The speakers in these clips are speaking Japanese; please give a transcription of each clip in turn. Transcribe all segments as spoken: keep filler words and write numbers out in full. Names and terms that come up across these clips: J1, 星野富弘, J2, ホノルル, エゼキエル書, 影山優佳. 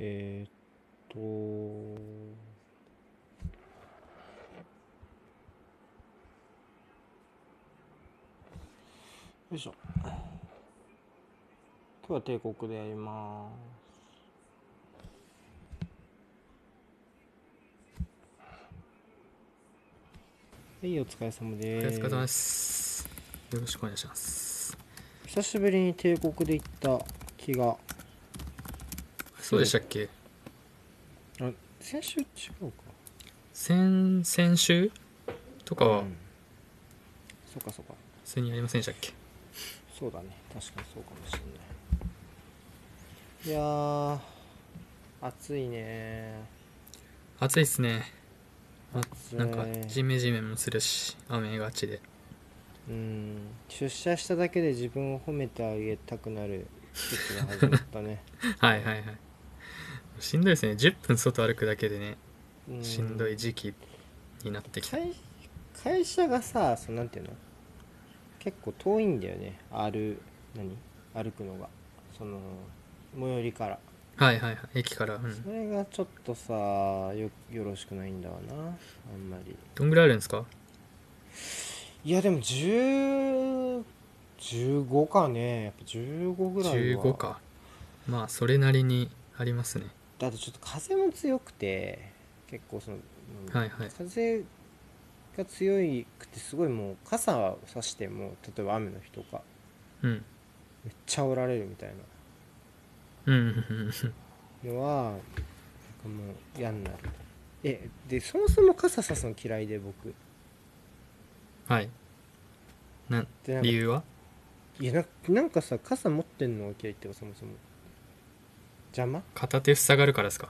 えー、っとよいしょ。今日は帝国でやります。はい、お疲れ様です。お疲れ様です。よろしくお願いします。久しぶりに帝国で行った気が。そうでしたっけ？あ、先週違うか。先先週とかは、うん、そうかそうか。普通にやりませんでしたっけ？そうだね、確かにそうかもしれない。いやー、暑いね。暑いっすね。暑い。なんかジメジメもするし、雨がちで、うん、出社しただけで自分を褒めてあげたくなる季節が始まったね。はいはいはい。しんどいですね。じゅっぷん外歩くだけでね、しんどい時期になってきた。会社がさ、そのなんていうの、結構遠いんだよね、ある何歩くのが、その最寄りから。はいはいはい、駅から、うん、それがちょっとさ よ, よろしくないんだわな、あんまり。どんぐらいあるんですか？いやでもじゅう じゅうごかね。やっぱじゅうごぐらいは。じゅうごか、まあそれなりにありますね。だってちょっと風も強くて、結構その、はいはい、風が強くて、すごいもう傘を差しても、例えば雨の日とか、うん、めっちゃおられるみたいな、うん、のはなんかもう嫌になる。えでそもそも傘差すの嫌いで僕。はい。なんで理由は？いや な, なんかさ、傘持ってんのが嫌いってか、そもそも邪魔？片手塞がるからですか？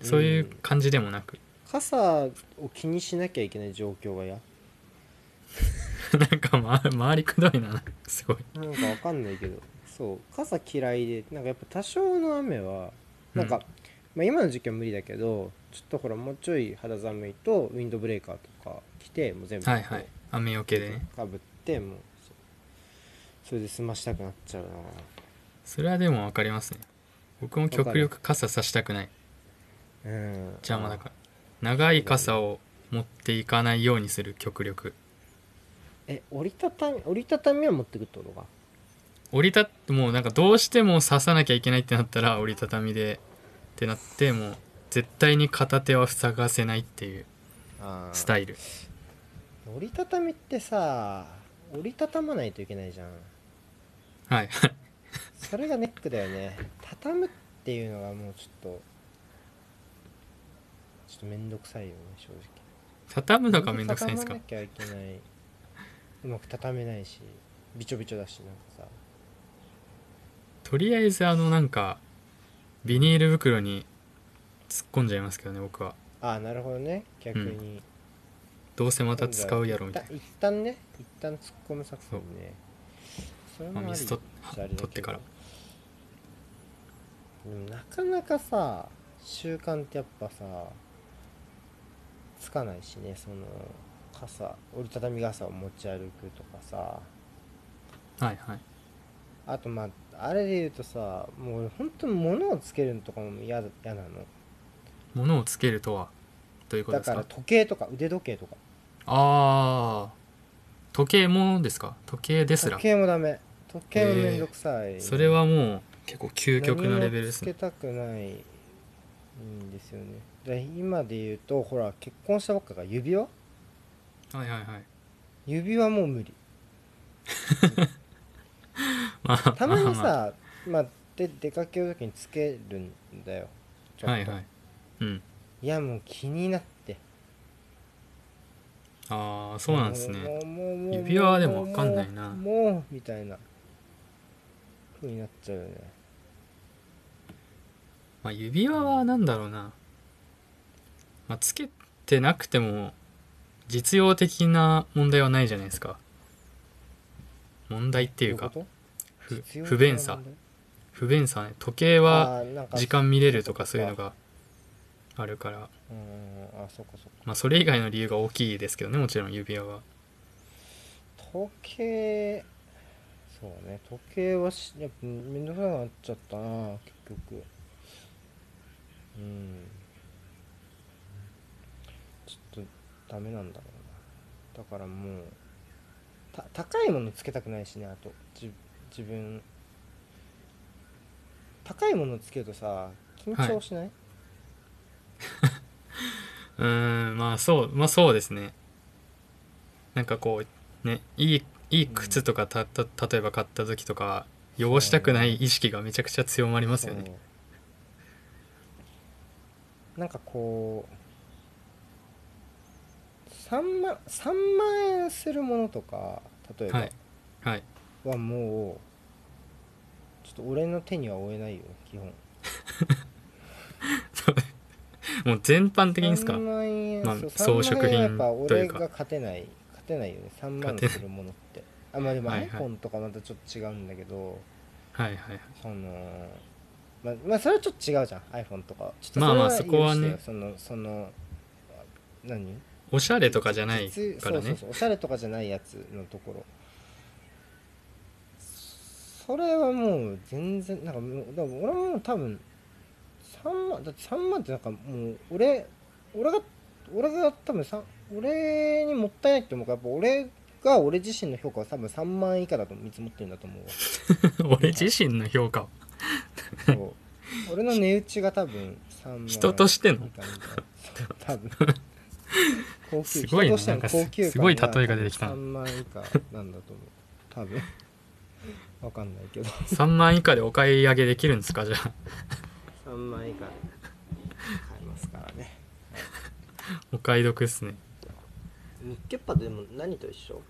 そういう感じでもなく。傘を気にしなきゃいけない状況が嫌。なんか、ま、周りくどいな、すごい。なんかわかんないけど、そう傘嫌いで、なんかやっぱ多少の雨はなんか、うん、まあ、今の時期は無理だけど、ちょっとほらもうちょい肌寒いとウィンドブレーカーとか着て、もう全部、はいはい、雨よけでね、かぶってもう そ, それで済ましたくなっちゃうな。それはでもわかりますね。僕も極力傘さしたくない。うん、邪魔だから。長い傘を持っていかないようにする、極力。え、折りたたみ、折りたたみは持ってくってことか。折りたもうなんかどうしても刺さなきゃいけないってなったら折りたたみでってなって、もう絶対に片手は塞がせないっていうスタイル。折りたたみってさ、折りたたまないといけないじゃん。はい。それがネックだよね。畳むっていうのがもうちょっと。ちょっとめんどくさいよね、正直。畳むのがめんどくさいんですか？畳まなきゃいけない。うまく畳めないし、びちょびちょだし、なんかさ。とりあえずあのなんかビニール袋に突っ込んじゃいますけどね、僕は。ああ、なるほどね。逆に、うん、どうせまた使うやろみたいな。一旦ね、一旦突っ込む作戦ね。それもあり。水取ってから。でもなかなかさ、習慣ってやっぱさ。つかないしね、その傘、折りたたみ傘を持ち歩くとかさ。はいはい。あとまああれで言うとさ、もう俺ほんと物をつけるのとかも嫌だ、嫌なの。物をつけるとはどういうことですか？だから時計とか、腕時計とか。ああ、時計もですか？時計ですら。時計もダメ。時計もめんどくさい、ねえー、それはもう結構究極のレベルですね。何もつけたくないいいんですよね。で今で言うとほら、結婚したばっかが指輪。はいはいはい。指輪もう無理。たまにさ、まあ、で出かける時につけるんだよ、ちょっと。はいはい、うん、いやもう気になって。ああ、そうなんですね。指輪はでも分かんないな。もうみたいな風になっちゃうよね。まあ、指輪はなんだろうな、まあ、つけてなくても実用的な問題はないじゃないですか。問題っていうか、不、不便さ、不便さね。時計は時間見れるとかそういうのがあるから、まあそれ以外の理由が大きいですけどね、もちろん指輪は。時計、そうね、時計はしやっぱめんどくさくなっちゃったな結局。うん、ちょっとダメなんだろうな。だからもうた高いものつけたくないしね。あとじ自分高いものつけるとさ緊張しない、はい、うーん、まあそうまあそうですね。なんかこうね、いいいい靴とかたた例えば買った時とか汚したくない意識がめちゃくちゃ強まりますよね。なんかこうさんまん、さんまん円するものとか例えば、はいはい、はもうちょっと俺の手には負えないよ基本。もう全般的にですか。さんまん円、まあ、装飾品というか俺が勝てない勝てないよねさんまんするものって。あ、まあでも iPhone とかまたちょっと違うんだけど、はいはい、そのまあ、まあそれはちょっと違うじゃん iPhone とか。ちょっとまあまあそこはね、そのその何おしゃれとかじゃないからね。そうそうそう、おしゃれとかじゃないやつのところ、それはもう全然なんか、だから俺も多分さんまんだってさんまんってなんかもう俺俺が俺が多分さ俺にもったいないって思うから、やっぱ俺が俺自身の評価は多分さんまん以下だと見積もってるんだと思う。俺自身の評価をそう俺の値打ちが多分さんまん人としての多分高級すごい、ね、なんかすごい例えが出てきた。さんまん以下なんだと思う多分。わかんないけどさんまん以下でお買い上げできるんですかじゃあ。さんまん以下で買いますからね。お買い得っすね。ニッケパでも何と一緒？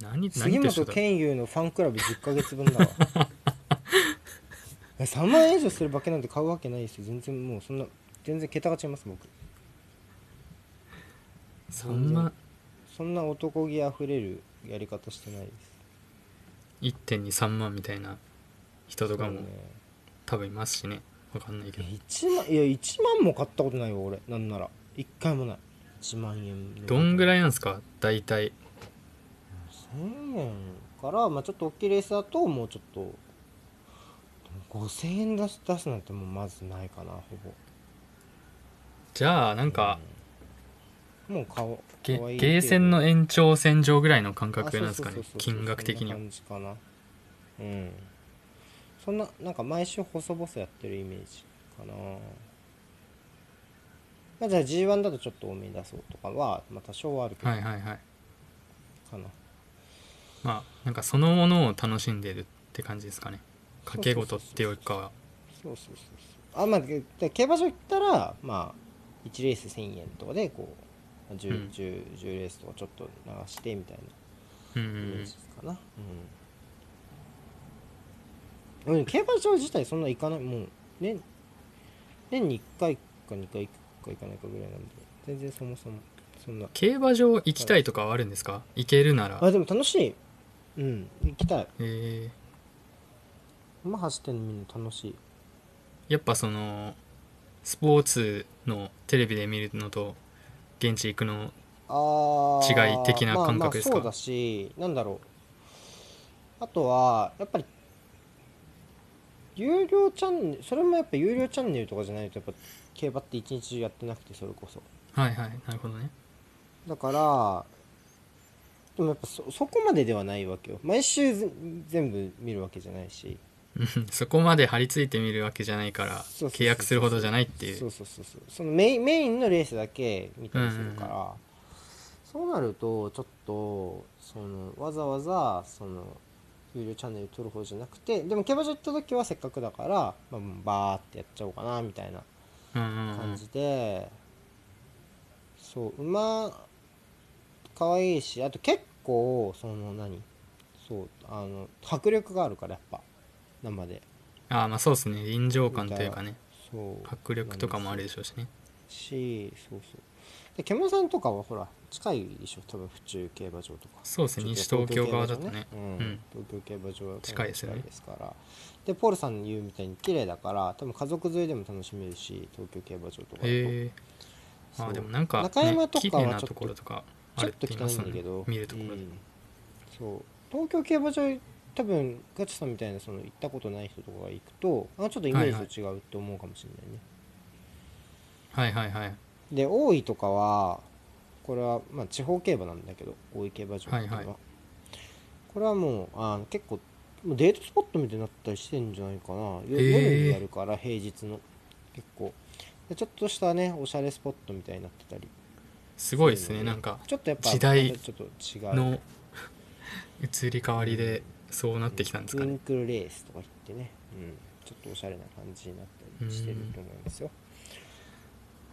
何杉本健雄のファンクラブじゅっかげつぶんだわ。さんまん円以上するバケなんて買うわけないですよ。全然もうそんな全然桁が違います僕。さんまんそんな男気あふれるやり方してないです。 いってんにさんまんみたいな人とかも、ね、多分いますしね。わかんないけどいちまん、いやいちまんも買ったことないわ俺。なんならいっかいもない。いちまんえんどんぐらいなんですか大体。せんえんから、まあ、ちょっと大きいレースだともうちょっとごせんえん出す、出すなんてもうまずないかなほぼ。じゃあなんか、うん、もうかわゲーセンの延長線上ぐらいの感覚なんですかね金額的には。そんな感じかな、うん、そんななんか毎週細々やってるイメージかな。まあ、じゃあ ジーワン だとちょっと多めに出そうとかは、まあ、多少はあるけど、はいはいはい、かな。まあ、なんかそのものを楽しんでるって感じですかね。掛け事っていうかは。そうそうそうそう。あ、まあ競馬場行ったら、まあいちレースせんえんとかでこう じゅう, じゅう、うん、じゅうレースとかちょっと流してみたいなイメージかな。うん、うん、競馬場自体そんな行かない、もう 年, 年にいっかいかにかい行くか行かないかぐらいなんで全然そもそもそんな。競馬場行きたいとかはあるんですか？行けるなら。あ、でも楽しい。うん、行きたい。えー、まあ走ってるのみんな楽しい。やっぱそのスポーツのテレビで見るのと現地行くの違い的な感覚ですか？あ、まあ、まあそうだし、なんだろう。あとはやっぱり有料チャンネル、それもやっぱ有料チャンネルとかじゃないとやっぱ競馬って一日中やってなくて、それこそ。はいはい、なるほどね。だからでもやっぱ そ, そこまでではないわけよ。毎週全部見るわけじゃないしそこまで張り付いて見るわけじゃないから契約するほどじゃないっていう。そうそうそうそう、そのメイン、メインのレースだけ見たりするから、うんうんうん、そうなるとちょっとそのわざわざその有料チャンネル取る方じゃなくて、でも競馬場行った時はせっかくだから、まあ、バーってやっちゃおうかなみたいな感じで、うんうんうん、そう馬かわいいし、あと結構その何そうあの迫力があるからやっぱ生で。ああ、まあそうですね、臨場感というかね、そう迫力とかもあるでしょうしね。しそうそうでケモさんとかはほら近いでしょ多分府中競馬場とか。そうですね、西東京側だとね、うんうん、東京競馬場は近いですから、ね、でポールさん言うみたいに綺麗だから多分家族連れでも楽しめるし東京競馬場とかだと。へあでもなんか、ね、中山とかはちょっと、ね、ところとかあるって言いますね、見るところ、うん、そう東京競馬場多分ガチさんみたいなその行ったことない人とかが行くとあちょっとイメージと違うって思うかもしれないね。はいはいはい、はい、で大井とかはこれはまあ地方競馬なんだけど大井競馬場っていうのは、はいはい、これはもうあ結構デートスポットみたいになったりしてんじゃないかな。夜にやるから平日の結構でちょっとしたねおしゃれスポットみたいになってたりすごいですね。なんかちょっとやっぱ時代の移り変わりでそうなってきたんですかね。インクルレースとか言ってね、うん、ちょっとおしゃれな感じになったりしてると思いますよ。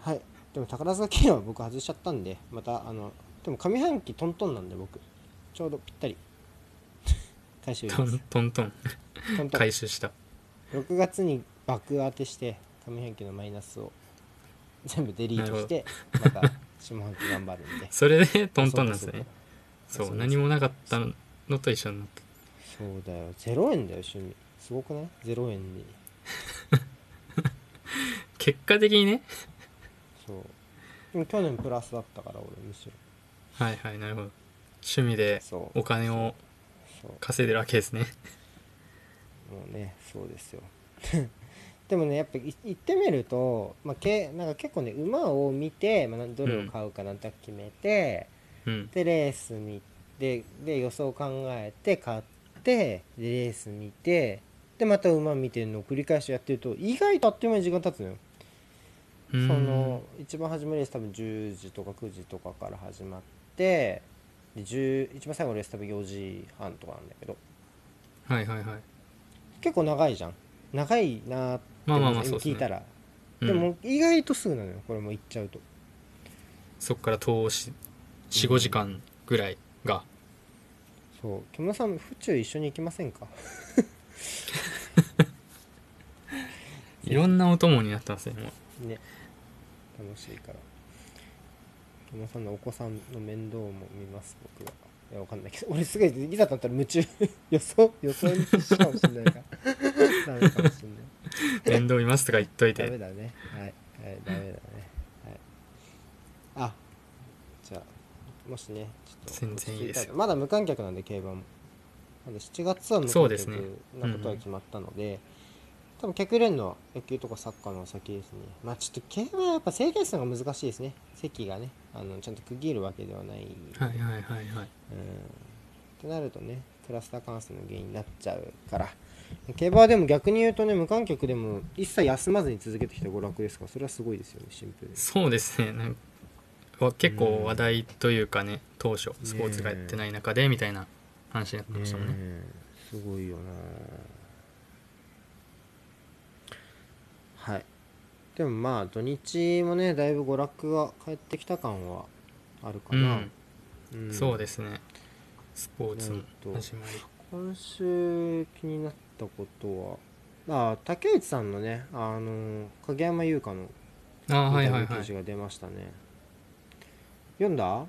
はい。でも宝塚記念は僕外しちゃったんでまたあのでも上半期トントンなんで僕ちょうどぴったり回収トントントン回収したろくがつに爆当てして上半期のマイナスを全部デリートしてまた下半期頑張るんでそれでトントンなんですね。そう何もなかったのと一緒になった。そうだよゼロえんだよ一緒にすごくないゼロえんに結果的にねそうでも去年プラスだったから俺むしろはいはいなるほど趣味でお金を稼いでるわけですね。もうねそうですよでもねやっぱり行ってみると、まあ、けなんか結構ね馬を見て、まあ、どれを買うかなんて決めて、うん、でレース見てで予想を考えて買ってでレース見てでまた馬見てるのを繰り返しやってると意外とあっという間に時間経つのよ。その一番始まるレース多分じゅうじとかくじとかから始まってでじゅう一番最後のレース多分よじはんとかなんだけどはいはいはい結構長いじゃん長いなって聞いたら、まあまあまあそうですね、でも意外とすぐなのよこれも行っちゃうと、うん、そっから投資 よん,ご 時間ぐらいが、うん、そう木村さん府中一緒に行きませんかいろんなお供になってますねもうね、楽しいから木村さんのお子さんの面倒も見ます僕は。いやわかんないけど俺すげえいざだったら夢中予想予想にしちゃうかもしれないからダメかもしれない面倒見ますとか言っといてダメだねはい、はい、ダメだねはいあじゃあもしねちょっと全然いいですよまだ無観客なんで競馬もまだしちがつは無観客なことは決まったので多分客連の野球とかサッカーの先ですね。まあちょっと競馬はやっぱ制限するのが難しいですね。席がねあのちゃんと区切るわけではないはいはいはいはいうんってなるとねクラスター感染の原因になっちゃうから競馬はでも逆に言うとね無観客でも一切休まずに続けてきた娯楽ですからそれはすごいですよね。シンプルにそうですねなんか結構話題というかね当初スポーツがやってない中でみたいな話になってましたもん ね, ねすごいよな。はい、でもまあ土日もねだいぶ娯楽が帰ってきた感はあるかな、うんうん、そうですねスポーツの始まり今週気になったことはあ竹内さんのねあの影山優香のインタビュー記事が出ましたね、はいはいはい、読んだ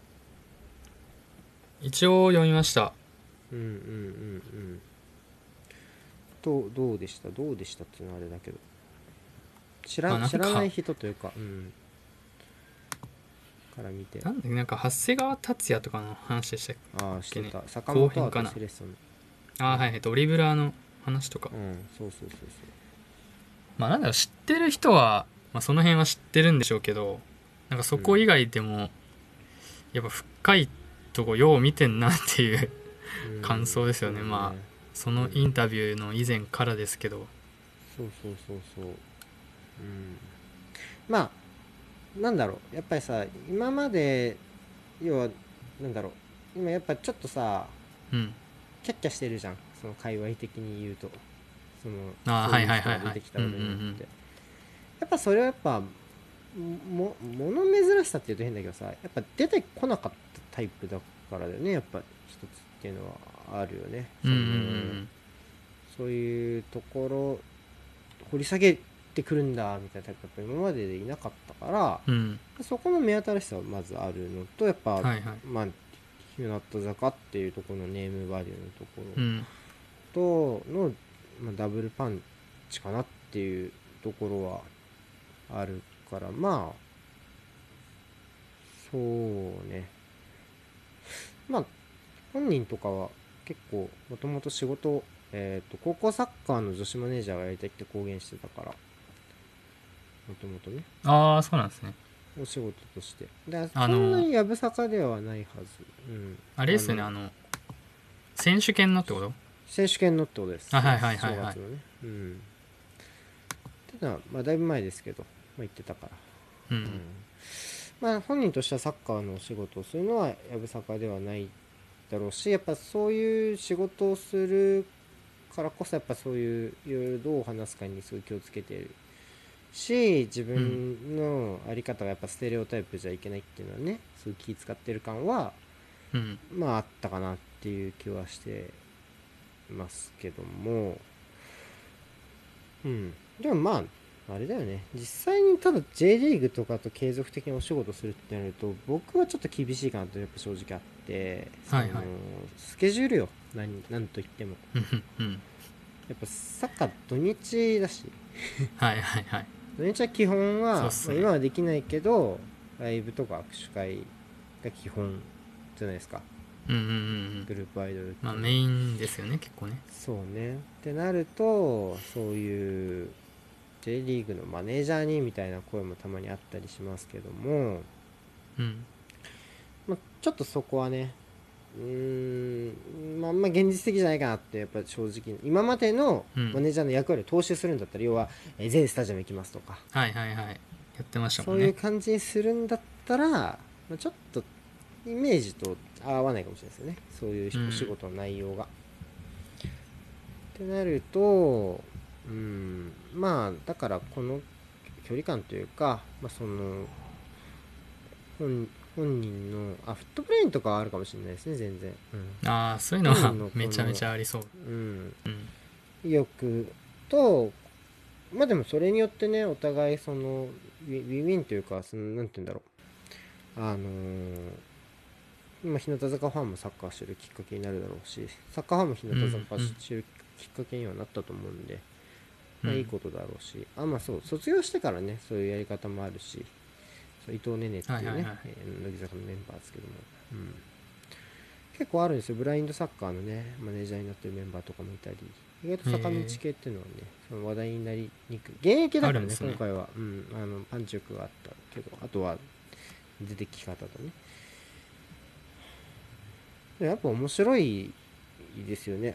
一応読みましたうんうんうんうんとどうでしたどうでしたっていうのはあれだけど知 ら, 知らない人というか、うん、から見てなんでなんか長谷川達也とかの話でしたっけ、ね、あしてた坂本はかなあーはいはいドリブラーの話とか、うん、そうそうそうそうまあなんだろう知ってる人は、まあ、その辺は知ってるんでしょうけどなんかそこ以外でも、うん、やっぱ深いとこよう見てんなっていう、うん、感想ですよね、うん、まあそのインタビューの以前からですけど、うん、そうそうそうそううん、まあなんだろうやっぱりさ今まで要はなんだろう今やっぱちょっとさ、うん、キャッキャしてるじゃんその界隈的に言うとそのそういう人が出てきたことによって、うんうんうん、やっぱそれはやっぱも物珍しさっていうと変だけどさやっぱ出てこなかったタイプだからだよねやっぱ一つっていうのはあるよね、うんうんうん、そのそういうところ掘り下げてくるんだみたいなタイプやっぱ今まででいなかったから、うん、そこの目新しさはまずあるのとやっぱ、はいはい、まあ日向坂っていうところのネームバリューのところと、うん、の、まあ、ダブルパンチかなっていうところはあるからまあそうねまあ本人とかは結構もともと仕事、えっと高校サッカーの女子マネージャーをやりたいって公言してたから、もともとね。ああ、そうなんですね。お仕事としてで、そんなにやぶさかではないはず、うん、あれですよね、あの、あの選手権のってこと、選手権のってことです。あ、はいはいはいはい、ね、うん、ただ、まあ、だいぶ前ですけど、まあ、言ってたから、うんうん、まあ、本人としてはサッカーのお仕事をするのはやぶさかではないだろうし、やっぱそういう仕事をするからこそ、やっぱそういういろいろどう話すかにすごい気をつけているし、自分の在り方がやっぱステレオタイプじゃいけないっていうのはね、すごい気使ってる感は、うん、まああったかなっていう気はしてますけども、うん、でもまああれだよね、実際にただ J リーグとかと継続的にお仕事するってなると、僕はちょっと厳しいかなとやっぱ正直あって、はいはい、スケジュールよ、何、何と言ってもやっぱサッカー土日だしはいはいはい、土日は基本は、ね、今はできないけどライブとか握手会が基本じゃないですか、うんうんうん、グループアイドルって、まあ、メインですよね結構ね。そうねってなると、そういう J リーグのマネージャーにみたいな声もたまにあったりしますけども、うん、まあ、ちょっとそこはね、うーん、まあ、あんま現実的じゃないかなってやっぱ正直、今までのマネージャーの役割を踏襲するんだったら、うん、要は全スタジアム行きますとか、はいはいはい、やってましたもんね。そういう感じにするんだったら、まあ、ちょっとイメージと合わないかもしれないですよね、そういうお仕事の内容が、うん、ってなると、うん、まあだからこの距離感というか、まあ、その本本人のあフットプレインとかはあるかもしれないですね全然、うん、ああ、そういうのはめちゃめちゃありそう、うんうん、よくと、まあでもそれによってね、お互いそのウィンウィンというか、そのなんて言うんだろう、あのー、今日向坂ファンもサッカーしてるきっかけになるだろうし、サッカーファンも日向坂してるきっかけにはなったと思うんで、うんうん、まあ、いいことだろうし、あ、まあそう、卒業してからね、そういうやり方もあるし、伊藤ねねっていうね、はいはいはい、乃木坂のメンバーですけども、うん、結構あるんですよ、ブラインドサッカーのねマネージャーになってるメンバーとかもいたり、意外と坂道系っていうのはね、その話題になりにくい、現役だから ね, ね今回は、うん、あのパンチ力があったけど、あとは出てき方とね、やっぱ面白いですよね、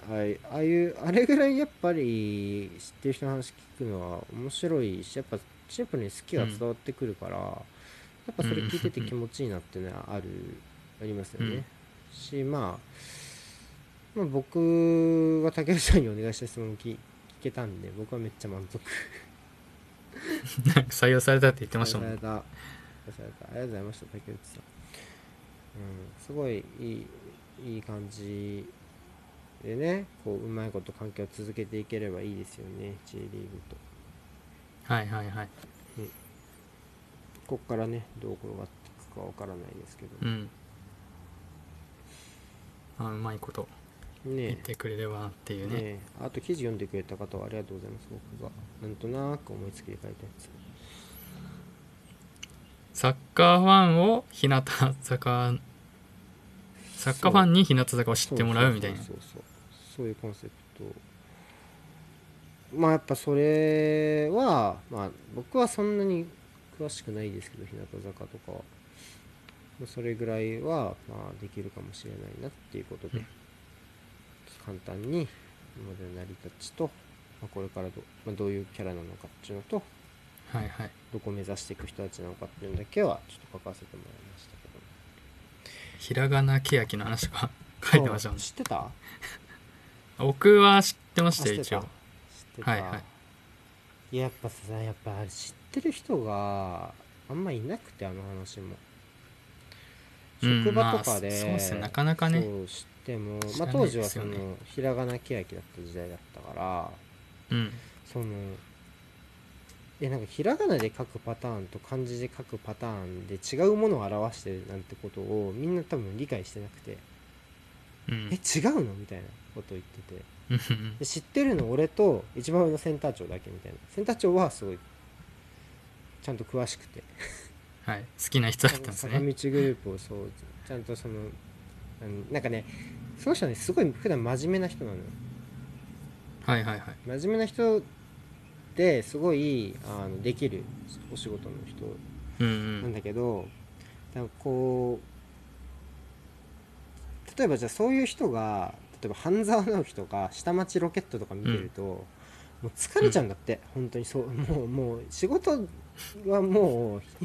ああいうあれぐらいやっぱり知ってる人の話聞くのは面白いし、やっぱシンプルに好きが伝わってくるから、うん、やっぱそれ聞いてて気持ちいいなっていうのはある、ありますよね、うん、し、まあ、まあ僕が竹内さんにお願いした質問を 聞, 聞けたんで、僕はめっちゃ満足なんか採用されたって言ってましたもんね。採用され た, 採用されたありがとうございました、竹内さん、うん、すごいい い, いい感じでね、こううまいこと関係を続けていければいいですよね、 J リーグと。はいはいはい、うん、こっからねどう転がっていくかわからないですけど、うん、あ、うまいこと言ってくれればっていう ね, ね, ねあと記事読んでくれた方はありがとうございます。僕がなんとなく思いつきで書いたやつ、サッカーファンを日向坂、サッカーファンに日向坂を知ってもらうみたいな、そうそうそうそう、そういうコンセプト。まあやっぱそれは、まあ、僕はそんなに詳しくないですけど、日向坂とかはそれぐらいはまあできるかもしれないなっていうことで、うん、簡単に今までの成り立ちと、まあ、これから ど,、まあ、どういうキャラなのかっていうのと、はいはい、どこ目指していく人たちなのかっていうのだけはちょっと書かせてもらいましたけど、ひらがなけやきの話が書いてましたもんね。知ってた僕は知ってましたよ一応。はいはい、やっぱさ、やっぱ知ってる人があんまいなくて、あの話も、うん、職場とか で,、まあそうですね、なかなかね、そうしても、まあ、当時はその、ね、ひらがなけやきだった時代だったから、うん、そのえなんかひらがなで書くパターンと漢字で書くパターンで違うものを表してるなんてことをみんな多分理解してなくて、うん、え違うのみたいなことを言っててで知ってるの俺と一番上のセンター長だけみたいな、センター長はすごいちゃんと詳しくて、はい、好きな人だったんですね、坂道グループをそうちゃんとそのうん、なんかねその人はねすごい普段真面目な人なのよ。はいはいはい。真面目な人ですごいあのできるお仕事の人なんだけど、うんうん、こう例えばじゃあそういう人が例えば半沢直樹とか下町ロケットとか見てると、うん、もう疲れちゃうんだって、うん、本当にそうもうもう仕事はもう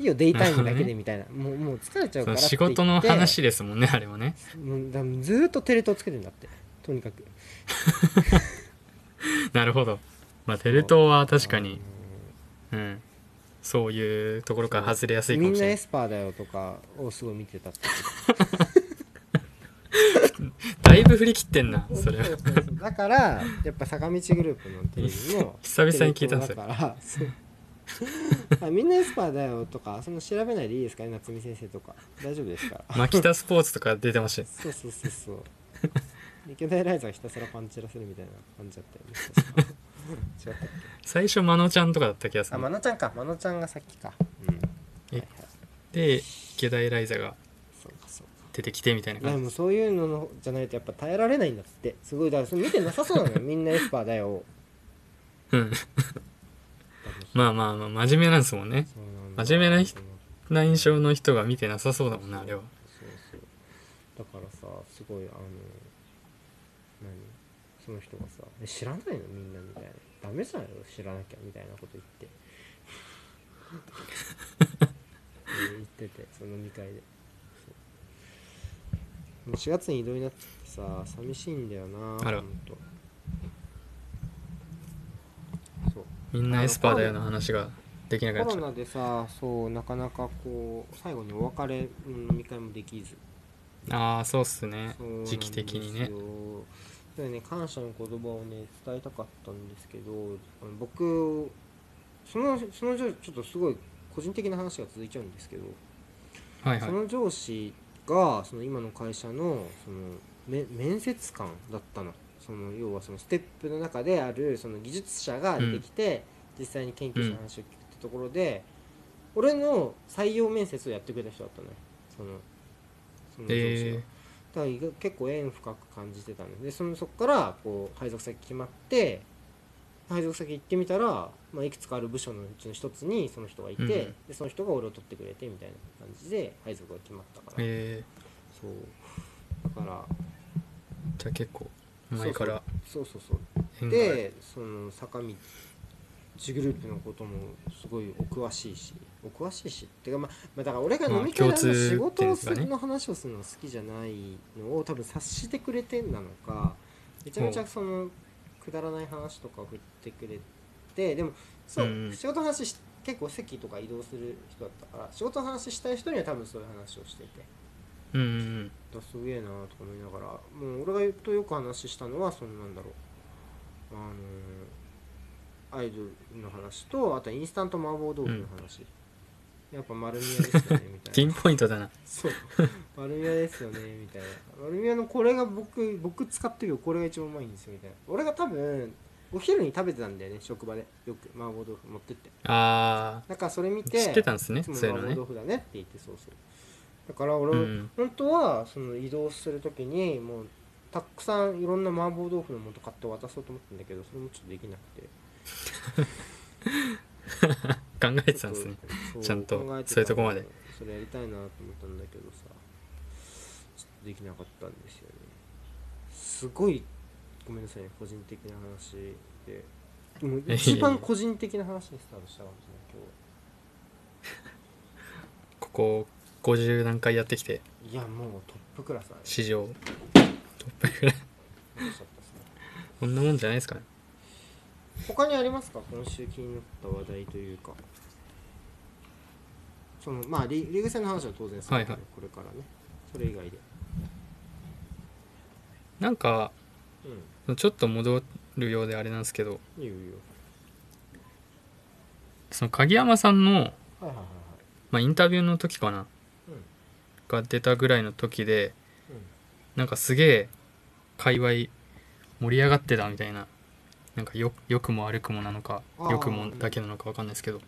いいよデイタイムだけでみたいな、ね、もうもう疲れちゃうからって仕事の話ですもんねあれもね。だずっとテレ東つけてるんだってとにかく。なるほど、まあ、テレ東は確かに、うんうん、そういうところから外れやすいかもしれない。みんなエスパーだよとかをすごい見てたってだいぶ振り切ってんなそれは。そうそうそうだからやっぱ坂道グループのテレビも久々に聞いたんですよだからあみんなエスパーだよとかその調べないでいいですかね夏見先生とか大丈夫ですかマキタスポーツとか出てましたよそうそうそうそう池田エライザがひたすらパンチらせるみたいな感じだったよね違ったっけ最初マノちゃんとかだった気がする。あマノちゃんかマノちゃんがさっきか、うんえはいはい、で池田エライザが出てきてみたいな感じ。でもそういうのじゃないとやっぱ耐えられないんだってすごいだからそれ見てなさそうなのよみんなエスパーだようんまあまあまあ真面目なんですもんね。そうなん真面目なひな印象の人が見てなさそうだもんなあれは。そうそうそうだからさすごいあの何その人がさえ知らないのみんなみたいなダメじゃないの知らなきゃみたいなこと言って言っててそのにかいでそうもうしがつに異動になっちゃってさ寂しいんだよなあらほんとそうみんなエスパーだよな話ができなくなっちゃった。コロナでさそうなかなかこう最後にお別れの飲み会もできず。ああそうっすね時期的にね。でね感謝の言葉をね伝えたかったんですけど僕そのその上司ちょっとすごい個人的な話が続いちゃうんですけど、はいはい、その上司がその今の会社のそのめ面接官だったの。その要はそのステップの中であるその技術者が出てきて、うん、実際に研究者の話を聞くってところで、うん、俺の採用面接をやってくれた人だったのよそのその上司が、えー、だから結構縁深く感じてたのでそのそこからこう配属先決まって配属先行ってみたら、まあ、いくつかある部署のうちの一つにその人がいて、うん、でその人が俺を取ってくれてみたいな感じで配属が決まったから、えー、そうだからじゃあ結構前からそうそうそうそうでその坂道グループのこともすごいお詳しいしお詳しいしってかまあだから俺が飲み会で仕事をするの話をするの好きじゃないのを多分察してくれてんなのかめちゃめちゃそのくだらない話とかを振ってくれてでもそう仕事の話し結構席とか移動する人だったから仕事の話したい人には多分そういう話をしてて。うんうんうん、すげえなとか思いながらもう俺が言うとよく話したのはそのなんだろうあのー、アイドルの話とあとインスタント麻婆豆腐の話、うん、やっぱ丸宮ですよねみたいなピンポイントだなそう丸宮ですよねみたいな丸宮のこれが僕僕使ってるよこれが一番うまいんですよみたいな俺が多分お昼に食べてたんだよね職場でよく麻婆豆腐持ってってああだからそれ見て知ってたんですねいつも麻婆豆腐だねって言ってそうそうだから俺、うん、本当はその移動するときにもうたくさんいろんな麻婆豆腐の素買って渡そうと思ったんだけどそれもちょっとできなくて考えてたんですねちゃんとそういうとこまでそれやりたいなと思ったんだけどさちょっとできなかったんですよねすごいごめんなさいね個人的な話でもう一番個人的な話にスタートしたかもしれない今日ここごじゅう何回やってきていやもうトップクラスだね史上トップクラスこんなもんじゃないですかね。他にありますか今週気になった話題というかそのまあリーグ戦の話は当然するけど、はいはい、これからねそれ以外でなんか、うん、ちょっと戻るようであれなんですけどいいよいいよその鍵山さんの、はいはいはいまあ、インタビューの時かなが出たぐらいの時で、うん、なんかすげえ界隈盛り上がってたみたいななんかよ良くも悪くもなのか良くもだけなのか分かんないですけど、うん、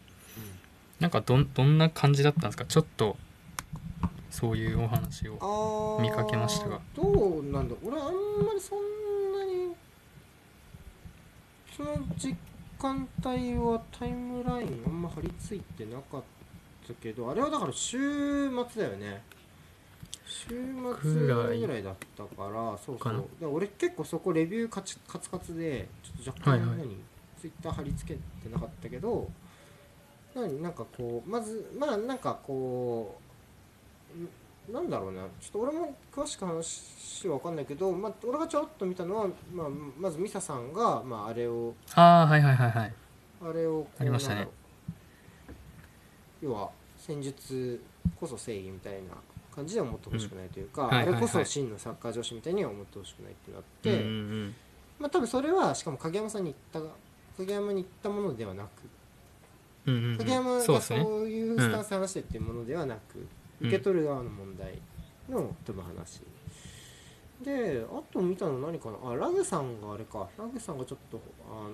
なんか ど, どんな感じだったんですかちょっとそういうお話を見かけましたが、どうなんだ、俺あんまりそんなにその実感帯はタイムラインあんま張り付いてなかったけど、あれはだから週末だよね、週末ぐらいだったから、そうそう、だから俺結構そこレビューカチカツカツでちょっと若干何、はいはい、ツイッター貼り付けてなかったけど、何なんかこうまずまあなんかこうなんだろうな、ちょっと俺も詳しく話は分かんないけど、まあ俺がちょっと見たのは、まあまずミサさんがまああれをああはいはいはいはいあれをありましたね、要は戦術こそ正義みたいな感じでは思ってほしくないというか、うんはいはいはい、あれこそ真のサッカー女子みたいには思ってほしくないってなって、うんうん、まあ多分それはしかも影山さんに言った影山に言ったものではなく、うんうんうん、影山がそういうスタンスで話してっていうものではなく、うん、受け取る側の問題の多分話で、あと見たの何かな、あラグさんがあれかラグさんがちょっとあの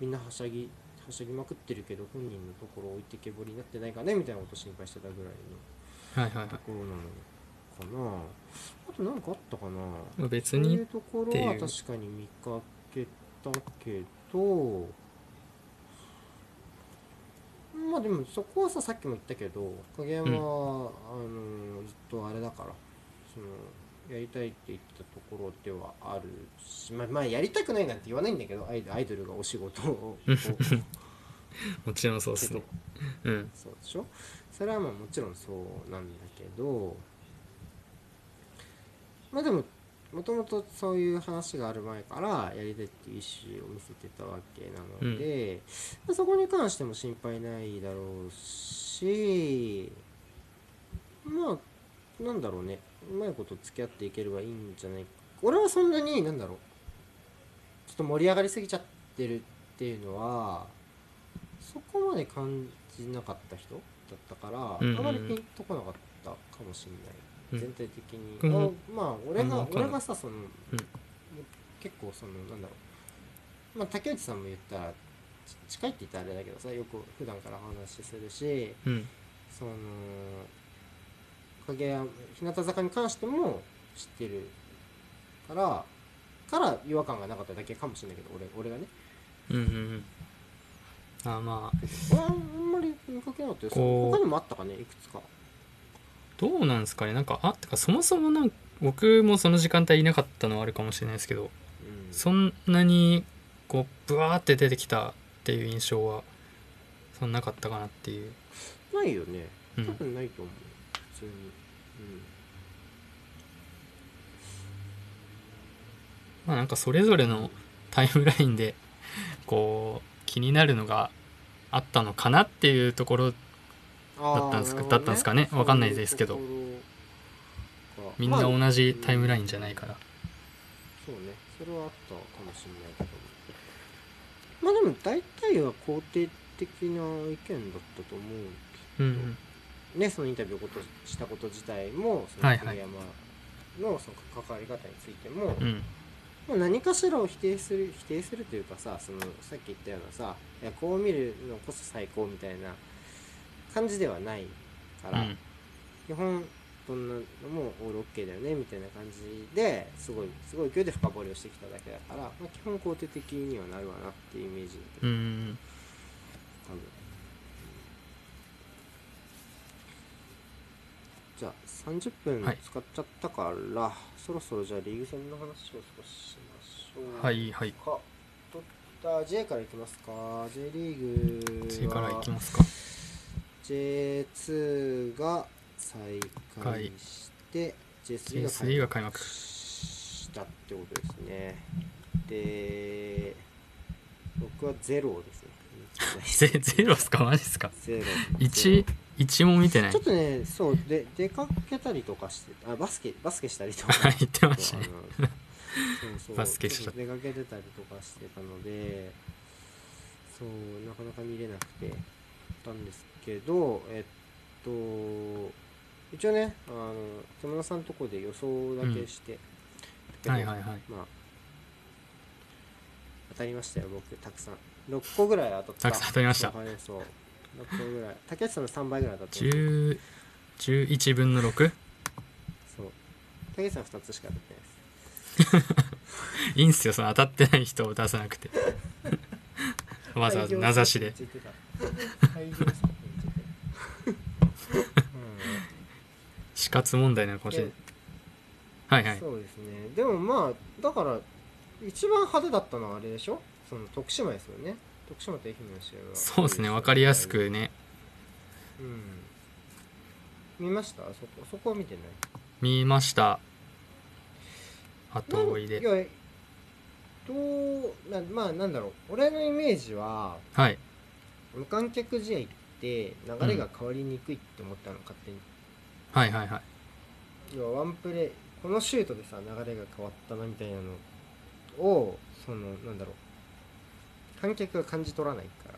みんなはしゃぎはしゃぎまくってるけど本人のところ置いてけぼりになってないかねみたいなことを心配してたぐらいの。はいはいはい、ところなのかな。あと何かあったかな。別にっていうところは確かに見かけたけど、まあでもそこはささっきも言ったけど影山は、うん、あのずっとあれだからそのやりたいって言ったところではあるし、まあ、まあやりたくないなんて言わないんだけどアイドルがお仕事をもちろんそうですね。うん、そうでしょ。それはまあもちろんそうなんだけど、まあでももともとそういう話がある前からやりたいっていう意思を見せてたわけなので、うんまあ、そこに関しても心配ないだろうし、まあなんだろうね、うまいこと付き合っていければいいんじゃないか。俺はそんなになんだろうちょっと盛り上がりすぎちゃってるっていうのはそこまで感じなかった人だったから、うんうん、あまりピンとこなかったかもしれない、うん、全体的に、うん、あまあ俺が、うん、俺がさその、うん、結構そのなんだろう、まあ、竹内さんも言ったら近いって言ったらあれだけどさよく普段から話するし、うん、その影や日向坂に関しても知ってるからから違和感がなかっただけかもしれないけど 俺, 俺がね、うんうんうんあ, あまあ、あんまり見かけなかったです。他にもあったかね、いくつか。どうなんですかね、なんかあてかそもそもなんか僕もその時間帯いなかったのはあるかもしれないですけど、うん、そんなにこうブワーって出てきたっていう印象はそんなかったかなっていう。ないよね。多分ないと思う。うん、普通に。うん、まあなんかそれぞれのタイムラインでこう。気になるのがあったのかなっていうところだったんです か, だったんですかね、分かんないですけど、みんな同じタイムラインじゃないから、まあ、そうね、それはあったかもしれないけど、まあでも大体は肯定的な意見だったと思うけど、うんうん、ね、そのインタビューをことしたこと自体もその影山 の,、はいはい、その関わり方についても、うんもう何かしらを否定する否定するというかさ、そのさっき言ったようなさ、いやこう見るのこそ最高みたいな感じではないから、うん、基本どんなのもオールオッケーだよねみたいな感じですごいすごい勢いで深掘りをしてきただけだから、まあ、基本肯定的にはなるわなっていうイメージだけど、うん多分じゃあさんじゅっぷん使っちゃったから、はい、そろそろじゃあリーグ戦の話を少ししましょうか。はいはい。どっ J からいきますか。J リーグ J からいきますか。ジェイツー が再開して、ジェイスリー が開幕したってことですね。で、僕はゼロですね。ゼ, ゼロですかマジですか。ゼロ。一一も見てない。ちょっとね、そうで出かけたりとかして、あバスケバスケしたりとか。言ってましたね。そうそうバスケした。出かけてたりとかしてたので、そうなかなか見れなくてたんですけど、えっと一応ね、あの手間さんのとこで予想だけして、うん、はいはいはい。まあ当たりましたよ僕たくさん。ろっこぐらい当たった。たくさん当たりました。そう。ろっこぐらい。竹内さんのさんばいぐらい当たった。10じゅういちぶんの ろく? そう、たけしさんふたつしか当たってないですいいんすよ、その当たってない人を出さなくてわざわざ名指しで死活問題なのかもしれない。はいはい、そうですね。でもまあだから一番派手だったのはあれでしょ、その徳島ですよね。徳島と愛媛の試合はそうですね、分かりやすくね、うん、見ました。そこそこは見てない。見ました。後追いで、いやどうな、まあなんだろう、俺のイメージは、はい、無観客試合って流れが変わりにくいって思ったの、うん、勝手に。はいはいはい。要はワンプレー、このシュートでさ流れが変わったなみたいなのを、そのなんだろう、観客が感じ取らないから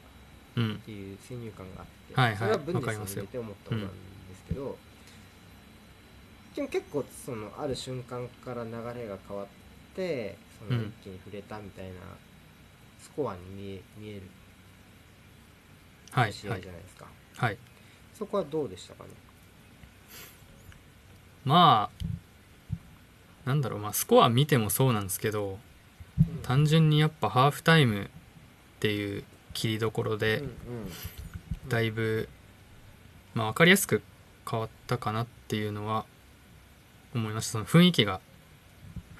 っていう先入観があって、うん、はいはい、それはブンデスに入れて思ったことなんですけど、うん、でも結構そのある瞬間から流れが変わってその一気に触れたみたいなスコアに見え、見える試合じゃないですか、はいはい、そこはどうでしたかね。まあなんだろう、まあ、スコア見てもそうなんですけど、うん、単純にやっぱハーフタイムっていう切りどころで、うんうんうん、だいぶ、まあ、分かりやすく変わったかなっていうのは思いました。その雰囲気が、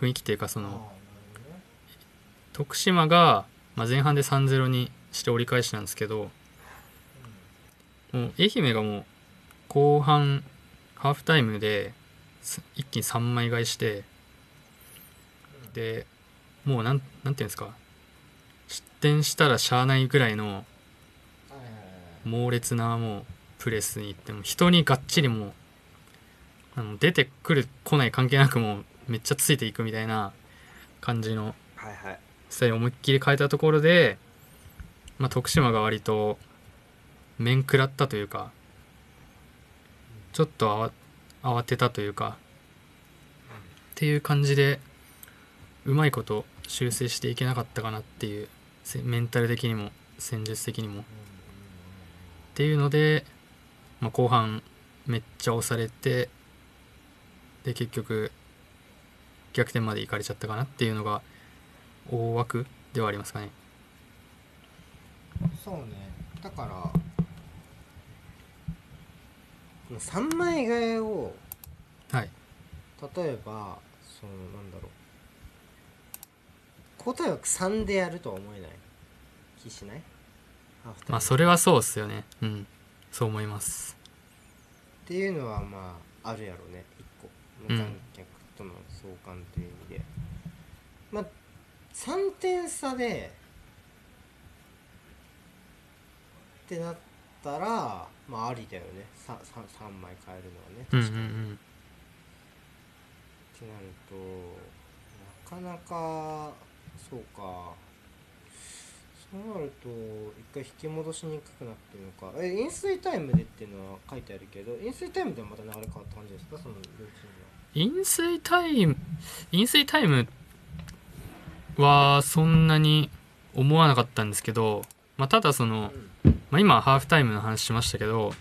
雰囲気っていうかその徳島が、まあ、前半で さんたいゼロ にして折り返しなんですけど、もう愛媛がもう後半ハーフタイムで一気にさんまい買いして、でもうなん、なんていうんですか、失点したらしゃあないぐらいの猛烈なもうプレスに行って、も人にがっちりもうあの出てくる来ない関係なくもうめっちゃついていくみたいな感じのスタイルを思いっきり変えたところで、まあ、徳島が割と面食らったというか、ちょっとあわ慌てたというかっていう感じで、うまいこと修正していけなかったかなっていう、メンタル的にも戦術的にもっていうので、まあ、後半めっちゃ押されて、で結局逆転までいかれちゃったかなっていうのが大枠ではありますかね。そうね、だからさんまい替えを、はい、例えばそのなんだろう、交代枠さんでやるとは思えない気しない？まあそれはそうっすよね。うん、そう思います。っていうのはまああるやろうね。いっこ無観客との相関という意味で、うん、まあさんてん差でってなったら。まあありだよね。さささんまい買えるのはね、確かに、うんうんうん、ってなるとなかなか、そうか、そうなると一回引き戻しにくくなってるのか。え飲水タイムでっていうのは書いてあるけど、飲水タイムではまた流れ変わった感じですか、その両チームは。飲水タイム、飲水タイムはそんなに思わなかったんですけど、まあ、ただその、うん、まあ、今ハーフタイムの話しましたけど、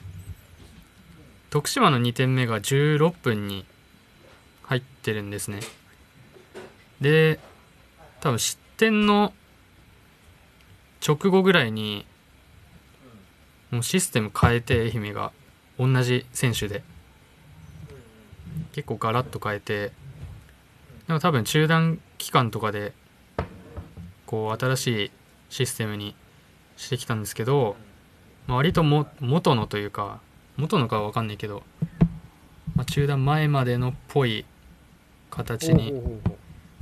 徳島のにてんめがじゅうろっぷんに入ってるんですね。で多分失点の直後ぐらいにもうシステム変えて、愛媛が同じ選手で結構ガラッと変えて、でも多分中断期間とかでこう新しいシステムにしてきたんですけど、まあ、割とも元のというか、元のかは分かんないけど、まあ、中断前までのっぽい形に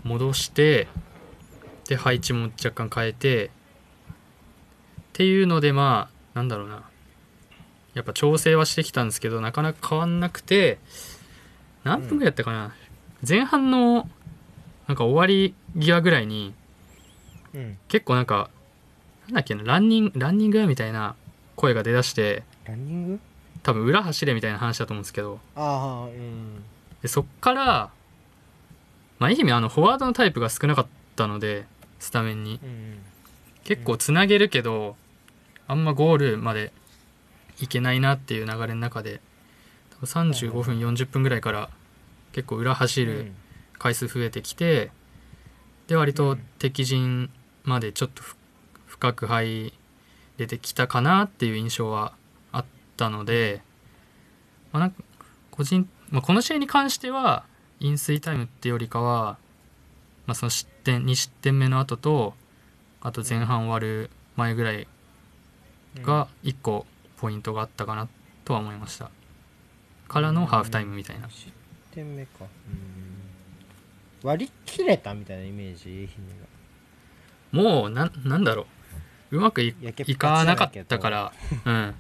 戻して、で配置も若干変えてっていうので、まあなんだろうな、やっぱ調整はしてきたんですけど、なかなか変わんなくて、何分ぐらいやったかな、うん、前半のなんか終わり際ぐらいに、うん、結構なんかなんだっけな、ランニングランニングみたいな声が出だして、ランニング多分裏走れみたいな話だと思うんですけど、あ、うん、でそっから、まあ、愛媛あのフォワードのタイプが少なかったのでスタメンに、うんうん、結構つなげるけどあんまゴールまでいけないなっていう流れの中で、さんじゅうごふんよんじゅっぷんぐらいから結構裏走る回数増えてきて、で割と敵陣までちょっと深く入れてきたかなっていう印象はあったので、まあ、なんか個人、まあ、この試合に関しては飲水タイムってよりかは、まあ、その失点に失点目の後とあと前半終わる前ぐらいがいっこポイントがあったかなとは思いましたからのハーフタイムみたいな。失点目か、うん、割り切れたみたいなイメージ。もう な, なんだろううまく い, いかなかったから、うん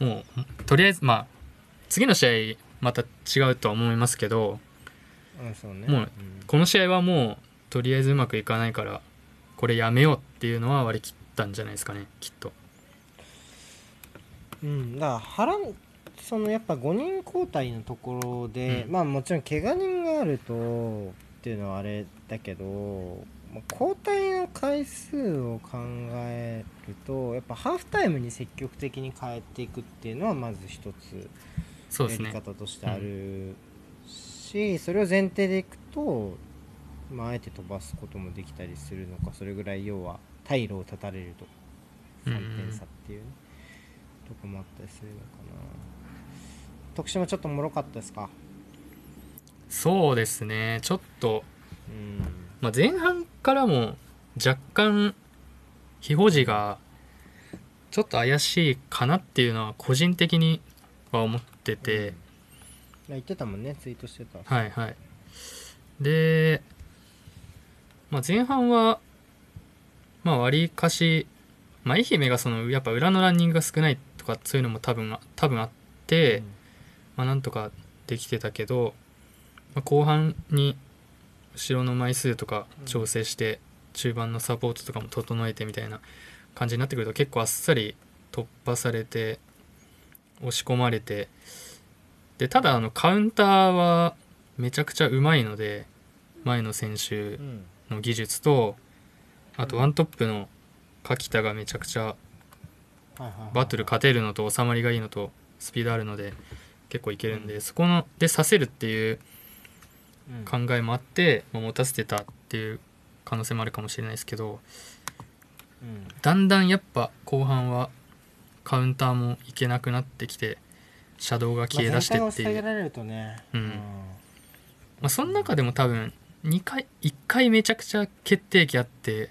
うん、もうとりあえず、まあ、次の試合また違うとは思いますけど、うんそうね、もう、うん、この試合はもうとりあえずうまくいかないからこれやめようっていうのは割り切ったんじゃないですかねきっと。うん、だから腹そのやっぱごにん交代のところで、うん、まあもちろん怪我人があるとっていうのはあれだけど、まあ、交代の回数を考えるとやっぱハーフタイムに積極的に変えていくっていうのはまず一つやり方としてあるし、そ、ねうん、それを前提でいくと、まあ、あえて飛ばすこともできたりするのか、それぐらい要は退路を断たれるとさんてん差っていうね、うんとこもあったりするのかな。徳島ちょっともろかったですか？そうですねちょっと、うんまあ、前半からも若干非保持がちょっと怪しいかなっていうのは個人的には思ってて、うん、言ってたもんねツイートしてた。はいはい。で、まあ、前半はまあ割かしまあ、愛媛がそのやっぱ裏のランニングが少ないとかそういうのも多分、多分あって、うんまあ、なんとかできてたけど、まあ、後半に後ろの枚数とか調整して中盤のサポートとかも整えてみたいな感じになってくると結構あっさり突破されて押し込まれて、でただあのカウンターはめちゃくちゃうまいので前の選手の技術とあとワントップの柿田がめちゃくちゃバトル勝てるのと収まりがいいのとスピードあるので結構いけるんで、そこのでさせるっていう考えもあって持たせてたっていう可能性もあるかもしれないですけど、だんだんやっぱ後半はカウンターもいけなくなってきてシャドウが消え出してっていう。その中でも多分にかいいっかいめちゃくちゃ決定機あって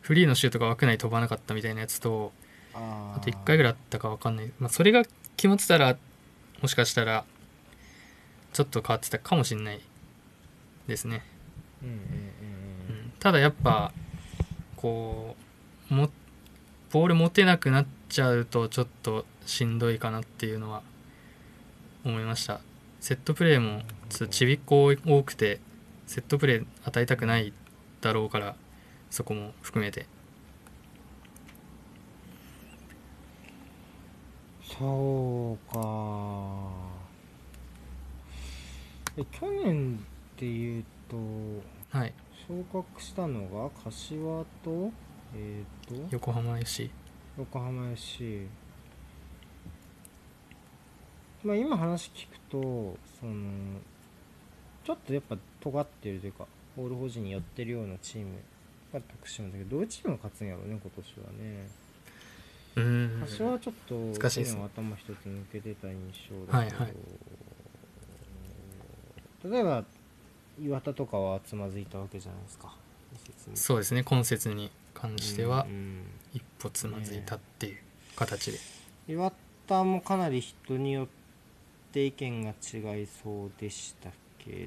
フリーのシュートが枠内飛ばなかったみたいなやつと あ, あといっかいぐらいあったか分かんない、まあ、それが決まってたらもしかしたらちょっと変わってたかもしれないですね、うんうんうんうん、ただやっぱこうもボール持てなくなっちゃうとちょっとしんどいかなっていうのは思いました。セットプレーもちょっとちびっこ多くてセットプレー与えたくないだろうからそこも含めて。そうか。え去年っていうと、はい、昇格したのが柏と、えーと横浜 エフシー。横浜 エフシー。まあ今話聞くとそのちょっとやっぱ尖ってるというかオール保持に寄ってるようなチーム。徳島だけどどういうチームが勝つんやろうね今年はね。柏はちょっと難しいです、ね、頭一つ抜けてた印象だけど、はいはい、例えば岩田とかはつまずいたわけじゃないですか。そうですね今節に関しては一歩つまずいたっていう形で、うんうんね、岩田もかなり人によって意見が違いそうでした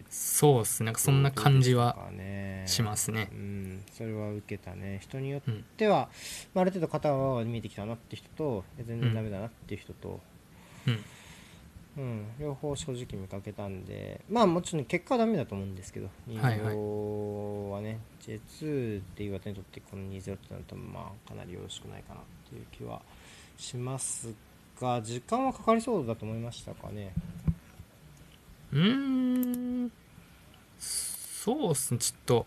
そうですねなんかそんな感じはしますね、うん、それは受けたね。人によっては、うん、ある程度肩が見えてきたなって人と全然ダメだなって人と、うんうん、両方正直見かけたんでまあもちろん結果はダメだと思うんですけどにたいゼロはね、はいはい、ジェイツー って岩手にとってこの にたいゼロ ってなるとまあかなりよろしくないかなっていう気はしますが時間はかかりそうだと思いましたかね。うーんそうっすねちょっと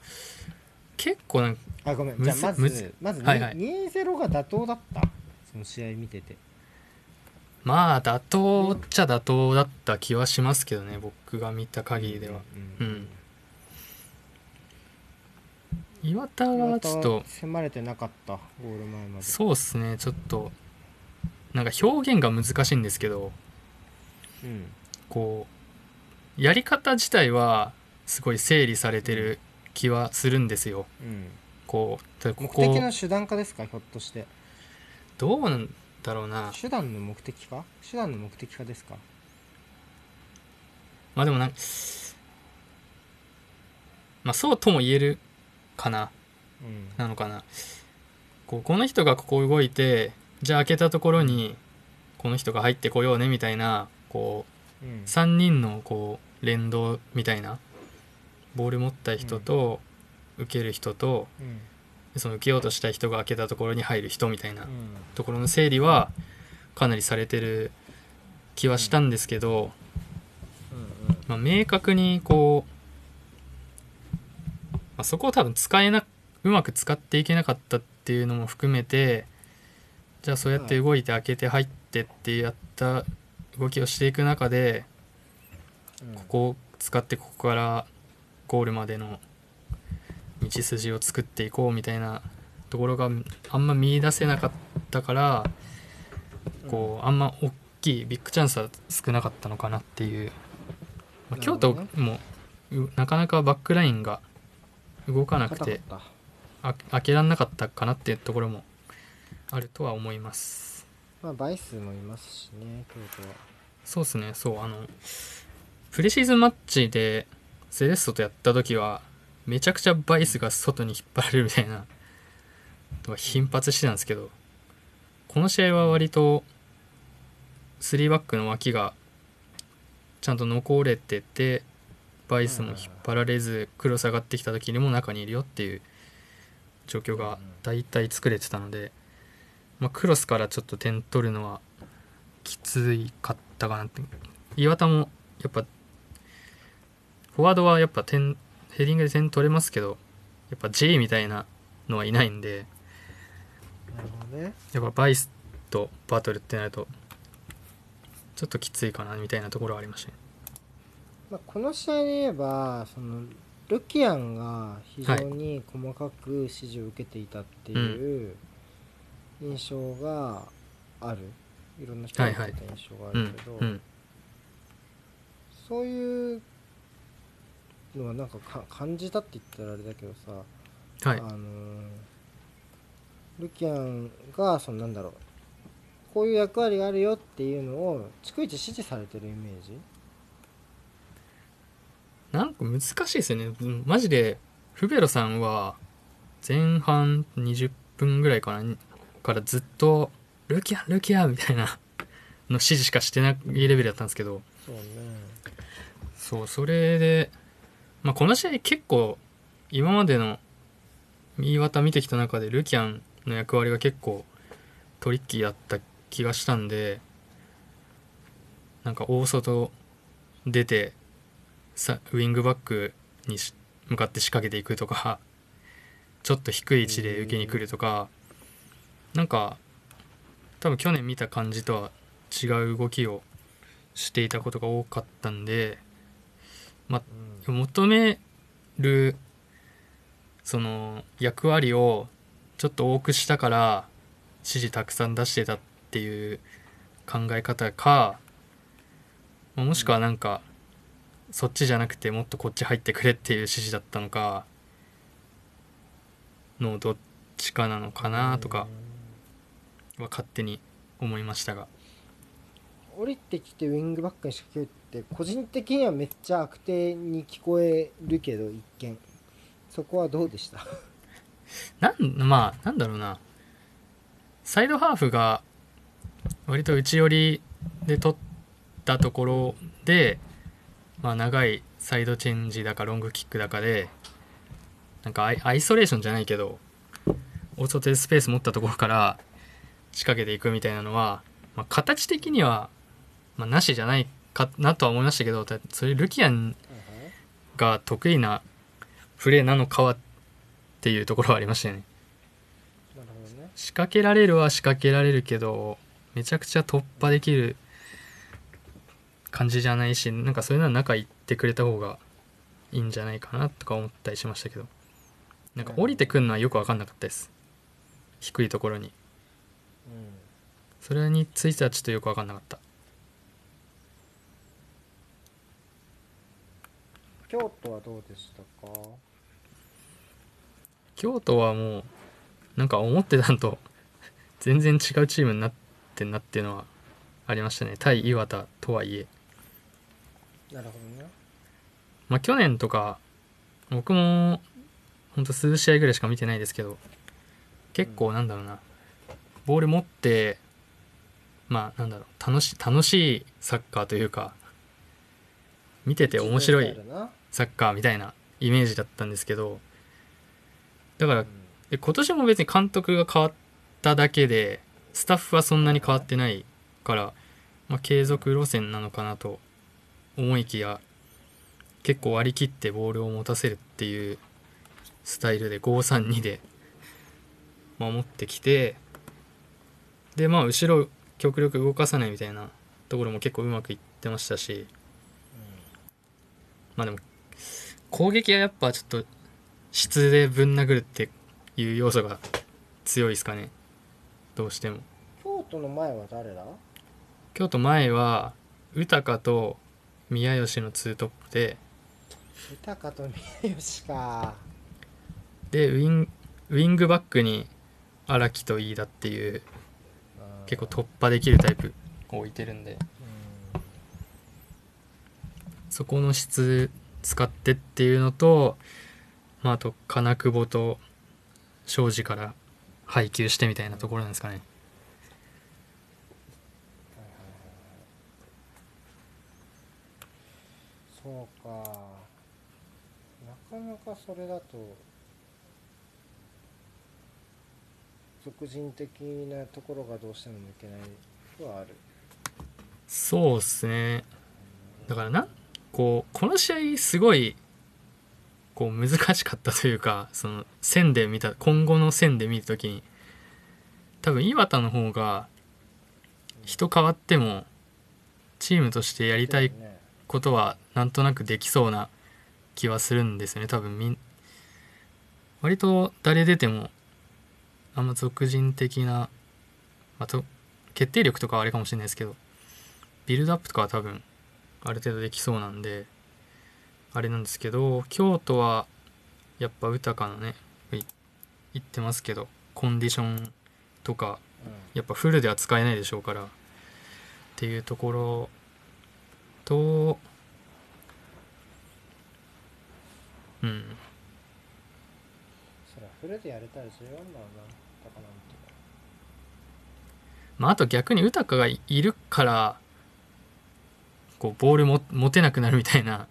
結構なんかあごめんじゃあまずまず、はいはい、にたいゼロ が妥当だったその試合見てて。まあ妥当っちゃ妥当だった気はしますけどね、僕が見た限りでは。うんうん、岩田はちょっと迫れてなかったゴール前まで。そうですね、ちょっとなんか表現が難しいんですけど、うん、こうやり方自体はすごい整理されてる気はするんですよ。うん、こうここ目的の手段化ですか、ひょっとして。どうなんだろうな。手段の目的化？手段の目的化ですか。まあでもなんか、まあそうとも言えるかな、うん、なのかな。こうこの人がここ動いて、じゃあ開けたところにこの人が入ってこようねみたいな、こう、うん、さんにんのこう連動みたいな、ボール持った人と受ける人と、うん、その受けようとした人が開けたところに入る人みたいなところの整理はかなりされてる気はしたんですけど、まあ、明確にこう、まあ、そこを多分使えなうまく使っていけなかったっていうのも含めて、じゃあそうやって動いて開けて入ってってやった動きをしていく中で、ここを使ってここからゴールまでの道筋を作っていこうみたいなところがあんま見出せなかったから、こうあんま大きいビッグチャンスは少なかったのかなっていう、まあ、京都もなかなかバックラインが動かなくて開けられなかったかなっていうところもあるとは思います。まあ、倍数もいますしね、京都は。そうですね、そう、あのプレシーズンマッチでセレッソとやった時はめちゃくちゃバイスが外に引っ張られるみたいなとか頻発してたんですけど、この試合は割とさんバックの脇がちゃんと残れてて、バイスも引っ張られず、黒下がってきた時にも中にいるよっていう状況が大体作れてたので、まあ、クロスからちょっと点取るのはきついかったかなって。岩田もやっぱフォワードはやっぱ点ヘディングで点取れますけど、やっぱ J みたいなのはいないんで、なるほど、ね、やっぱバイスとバトルってなるとちょっときついかなみたいなところはありましたね。まあ、この試合で言えばそのルキアンが非常に細かく指示を受けていたっていう印象がある、いろんな人が受けた印象があるけど、そういうのはなんかか感じたって言ったらあれだけどさ、はい、あのルキアンがそのなんだろう、こういう役割があるよっていうのを逐一指示されてるイメージ。なんか難しいですよね、マジで。フベロさんは前半にじゅっぷんぐらいかなからずっとルキアンルキアンみたいなの指示しかしてないレベルだったんですけど、そうね、そう、それでまあ、この試合結構今までの岩田見てきた中でルキアンの役割が結構トリッキーだった気がしたんで、なんか大外出てさウィングバックに向かって仕掛けていくとか、ちょっと低い位置で受けに来るとか、なんか多分去年見た感じとは違う動きをしていたことが多かったんで、まあ求めるその役割をちょっと多くしたから指示たくさん出してたっていう考え方か、もしくはなんかそっちじゃなくてもっとこっち入ってくれっていう指示だったのかのどっちかなのかなとかは勝手に思いましたが、降りてきてウィングバックに仕掛けるで個人的にはめっちゃ悪手に聞こえるけど、一見そこはどうでした？なん、まあ、なんだろうな、サイドハーフが割と内寄りで取ったところで、まあ、長いサイドチェンジだかロングキックだかでなんかアイ、アイソレーションじゃないけど大外でスペース持ったところから仕掛けていくみたいなのは、まあ、形的には、まあ、なしじゃないかなとは思いましたけど、それルキアンが得意なプレーなのかはっていうところはありましたよね。なるほどね。仕掛けられるは仕掛けられるけど、めちゃくちゃ突破できる感じじゃないし、なんかそういうのは仲いってくれた方がいいんじゃないかなとか思ったりしましたけど、なんか降りてくるのはよく分かんなかったです、低いところに。それについてはちょっとよく分かんなかった。京都はどうでしたか？京都はもうなんか思ってたんと全然違うチームになってんなっていうのはありましたね。対磐田とはいえ。なるほどね。まあ去年とか僕もほんと数試合ぐらいしか見てないですけど、結構なんだろうな、うん、ボール持ってまあなんだろう、楽し楽しいサッカーというか見てて面白いサッカーみたいなイメージだったんですけど、だから、うん、で今年も別に監督が変わっただけでスタッフはそんなに変わってないから、まあ、継続路線なのかなと思いきや、結構割り切ってボールを持たせるっていうスタイルで ご さん に で守ってきて、でまあ後ろ極力動かさないみたいなところも結構うまくいってましたし、まあでも攻撃はやっぱちょっと質でぶん殴るっていう要素が強いですかね、どうしても。京都の前は誰だ？京都前は宇高と宮吉のツートップで、宇高と宮吉か。でウィン、ウィングバックに荒木と飯田っていう結構突破できるタイプを置いてるんで、うん、そこの質使ってっていうのと、まあ、あと金久保と庄司から配球してみたいなところなんですかね。そうか、なかなかそれだと属人的なところがどうしても抜けないはある。そうですね。だからな、こうこの試合すごいこう難しかったというか、その線で見た、今後の線で見るときに多分磐田の方が人変わってもチームとしてやりたいことはなんとなくできそうな気はするんですよね。多分みん割と誰出てもあんま属人的な、まあ、と決定力とかはあれかもしれないですけど、ビルドアップとかは多分ある程度できそうなんであれなんですけど、京都はやっぱ宇高のね言ってますけど、コンディションとかやっぱフルでは使えないでしょうからっていうところと、うん、それはフルでやれたら十分だろうな、高なんて。まああと逆に宇高がいるからこうボールも持てなくなるみたいな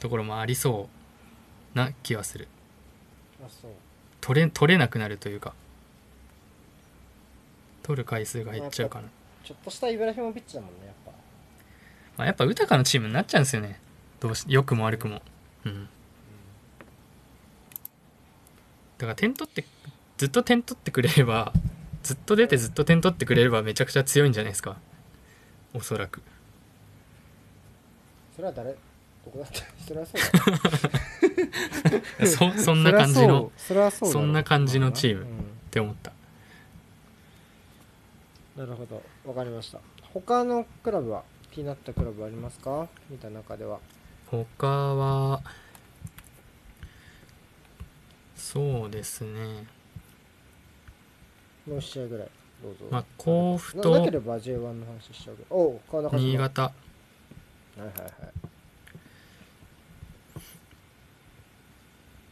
ところもありそうな気はする。あ、そう。取れ、取れなくなるというか、取る回数が減っちゃうかな。ちょっとしたイブラヒモビッチだもんね、やっぱ。まあ、やっぱウタカのチームになっちゃうんですよね。どうし、良くも悪くも。うん。うん、だから点取ってずっと点取ってくれれば、ずっと出てずっと点取ってくれればめちゃくちゃ強いんじゃないですか。おそらく。それは誰？ここだったそりゃそうだそ, そんな感じの そ, そ, そ, そんな感じのチームって思った、うん、なるほど、わかりました。他のクラブは、気になったクラブありますか？見た中では。他はそうですね、もう試合ぐらいどうぞ。まあ甲府となければ ジェイワン の話しちゃうけど、お川中さん新潟、はいはいはい。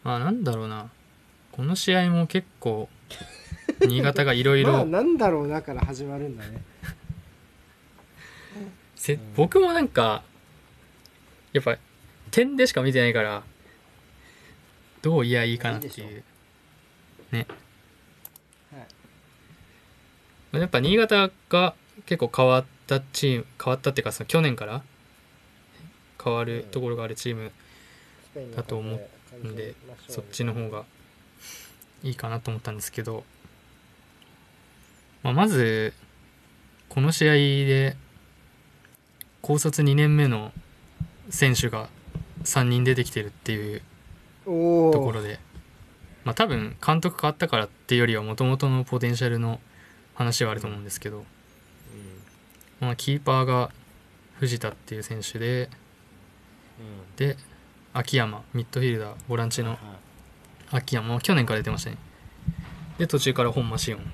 まあなんだろうな、この試合も結構新潟がいろいろまあなんだろうなから始まるんだねせ、うん、僕もなんかやっぱ点でしか見てないからどういやいいかなっていうね、はい、やっぱ新潟が結構変わったチーム、変わったっていうかその去年から変わるところがあるチームだと思ってで、そっちの方がいいかなと思ったんですけど、まあ、まずこの試合で高卒にねんめの選手がさんにん出てきてるっていうところで、まあ、多分監督変わったからっていうよりはもともとのポテンシャルの話はあると思うんですけど、まあ、キーパーが藤田っていう選手で、で秋山ミッドフィルダーボランチの秋山は去年から出てましたね。で途中から本間紫音本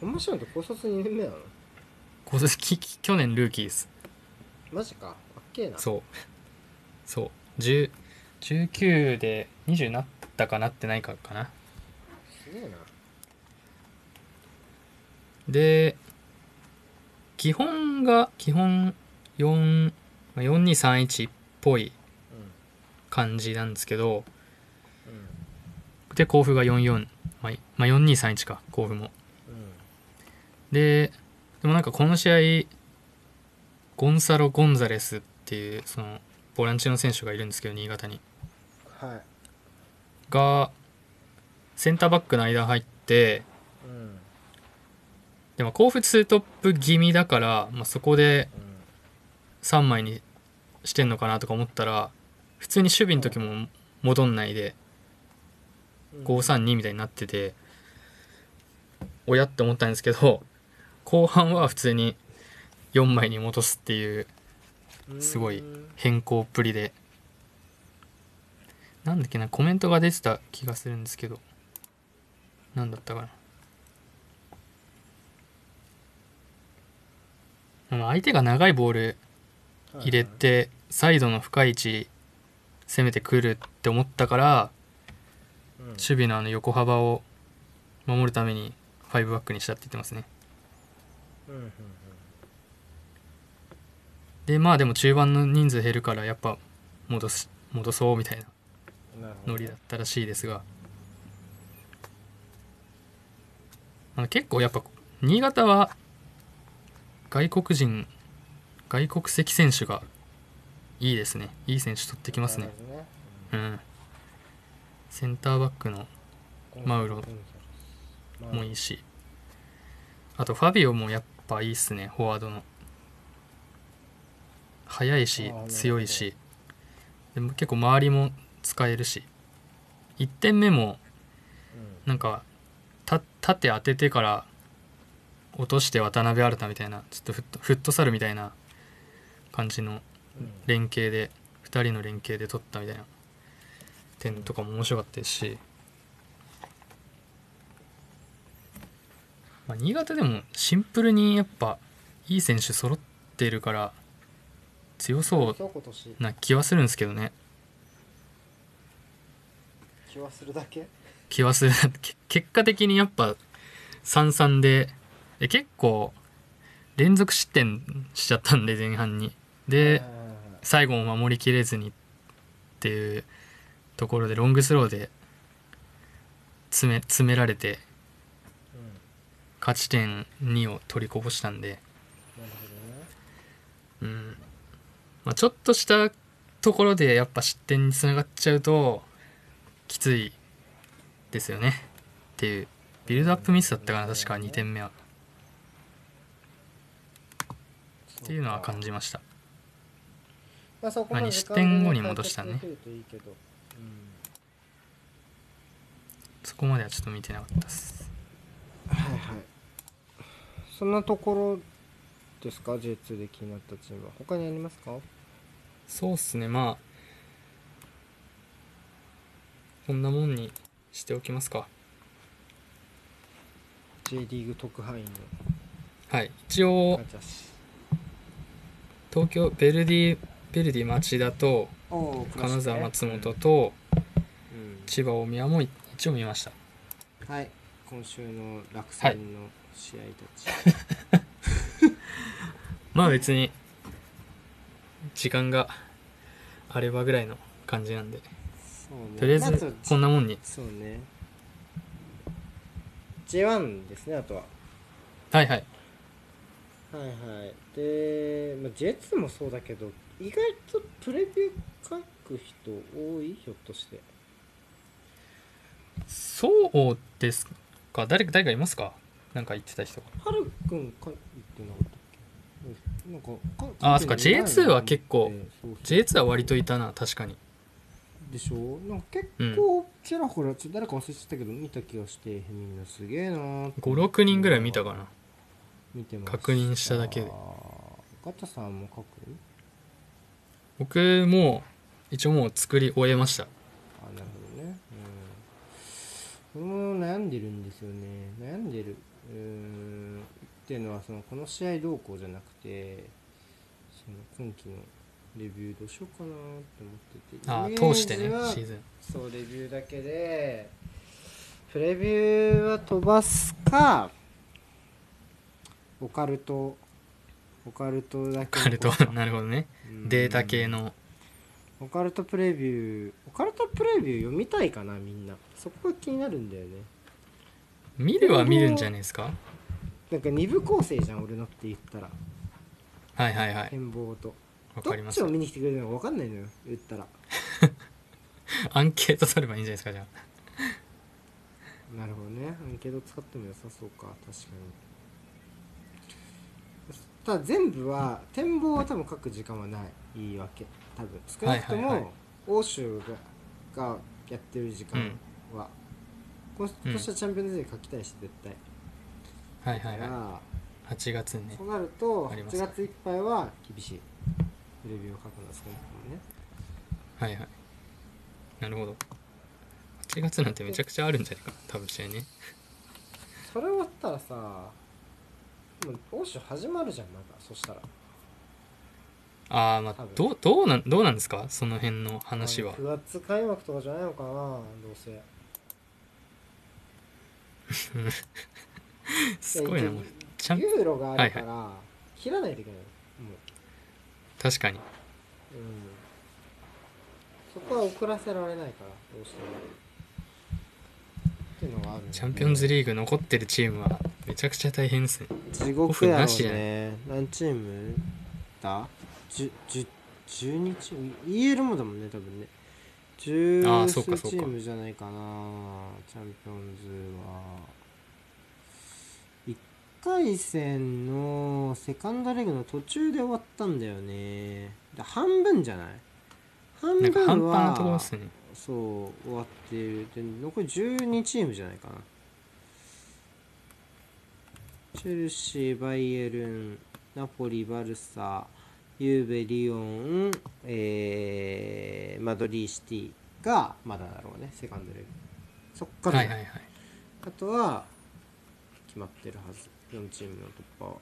間紫音って高卒にねんめなの？高卒去年ルーキーです。マジか、かっけえな。そうそう、じゅう じゅうきゅうでにじゅうなったかなってないかかな。すげえな。で基本が基本よん よんにーさんいちっぽい感じなんですけど、で甲府がよんよん、まあ、よんにーさんいちか甲府も、うん、で, でもなんかこの試合ゴンサロ・ゴンザレスっていうそのボランチの選手がいるんですけど新潟に、はい、がセンターバックの間入って、うん、でも甲府ツートップ気味だから、まあ、そこでさんまいにしてんのかなとか思ったら普通に守備の時も戻んないでごーさんにみたいになってておやって思ったんですけど、後半は普通によんまいに戻すっていうすごい変更っぷりで、なんだっけなコメントが出てた気がするんですけど、なんだったかな、相手が長いボール入れてサイドの深い位置攻めてくるって思ったから守備 の, あの横幅を守るためにごバックにしたって言ってますね。でまあでも中盤の人数減るからやっぱ 戻, す戻そうみたいなノリだったらしいですが、あの結構やっぱ新潟は外国人外国籍選手がいいですね。いい選手取ってきますね。うん、センターバックのマウロもいいし、あとファビオもやっぱいいっすね。フォワードの速いし強いし、でも結構周りも使えるし、いってんめもなんかた縦当ててから落として渡辺新みたいなちょっとフット、フットサルみたいな感じの連携でふたりの連携で取ったみたいな点とかも面白かったですし、まあ、新潟でもシンプルにやっぱいい選手揃ってるから強そうな気はするんですけどね。気はするだけ気はする結果的にやっぱ さんたいさん で結構連続失点しちゃったんで前半に、で最後も守りきれずにっていうところでロングスローで詰 め, 詰められて勝ち点にを取りこぼしたんで、うん、まあ、ちょっとしたところでやっぱ失点につながっちゃうときついですよねっていうビルドアップミスだったかな確かにてんめはっていうのは感じました。まあ失点後に戻したね。そこまではちょっと見てなかったです。はいはい。そんなところですか ジェイツー で気になったチームは他にありますか？そうっすね、まあこんなもんにしておきますか。J リーグ特派員の、はい一応東京ベルディベルディ町田と金沢松本と千葉大宮も一応見ました。はい、今週の落選の試合たち、はい、まあ別に時間があればぐらいの感じなんで、そう、ね、とりあえずこんなもんに、そうね ジェイワン ですね。あとははいはいはいはいで、まあ、ジェイツー もそうだけど意外とプレビュー書く人多い、ひょっとして。そうですか。 誰, 誰かいますか？なんか言ってた人がはるくんか言ってなかったっけ、なんかああそっか ジェイツー は結構、えー、そうそう ジェイツー は割といたな確かにでしょ、なんか結構ちらほらちょっと誰か忘れちゃったけど見た気がして、みんなすげえなーってごろくにんぐらい見たかな、見てました確認しただけで。ガタさんも書く？僕も一応もう作り終えました。あ、なるほどね、うん、これも悩んでるんですよね、悩んでる、うん、っていうのはそのこの試合どうこうじゃなくてその今期のレビューどうしようかなって思ってて、あ、通してねシーズン、そうレビューだけでプレビューは飛ばすかオカルトオカルトだけオカルトなるほどね、データ系のオカルトプレビュー、オカルトプレビュー読みたいかなみんな、そこが気になるんだよね。見るは見るんじゃないですか、なんか二部構成じゃん俺のって言ったら、はいはいはい、展望とどっちを見に来てくれるのか分かんないのよ言ったらアンケート取ればいいんじゃないですかじゃあなるほどね、アンケート使っても良さそうか、確かに。ただ全部は展望は多分書く時間はない言い訳、多分少なくとも欧州が、はいはいはい、がやってる時間は、うん、今年はチャンピオンズで書きたいし絶対、はいはいはい、はちがつにね、そうなるとはちがついっぱいは厳しいレビューを書くのは少なくともね、はいはい、なるほど、はちがつなんてめちゃくちゃあるんじゃないか多分試合ねそれ終わったらさ欧州始まるじゃん、なんかそしたらあー、まあ、どう、どうなん、どうなんですかその辺の話は、くがつ開幕とかじゃないのかなどうせすごいな、もうユーロがあるから、はいはい、切らないといけないもう確かに、うん、そこは遅らせられないからどうしてもっていうのがある、ね、チャンピオンズリーグ残ってるチームはめちゃくちゃ大変ですね、地獄やろうね、何チームだじゅうにチーム イーエル もだもんね多分ね、じゅう数チームじゃないかなチャンピオンズは。いっかい戦のセカンドレグの途中で終わったんだよね、だ半分じゃない半分は半な、ね、そう終わってるで残りじゅうにチームじゃないかな、チェルシー、バイエルン、ナポリ、バルサ、ユーベ、リオン、えー、マドリーシティがまだだろうねセカンドレグ、そっから、はいはいはい、あとは決まってるはずよんチームの突破は、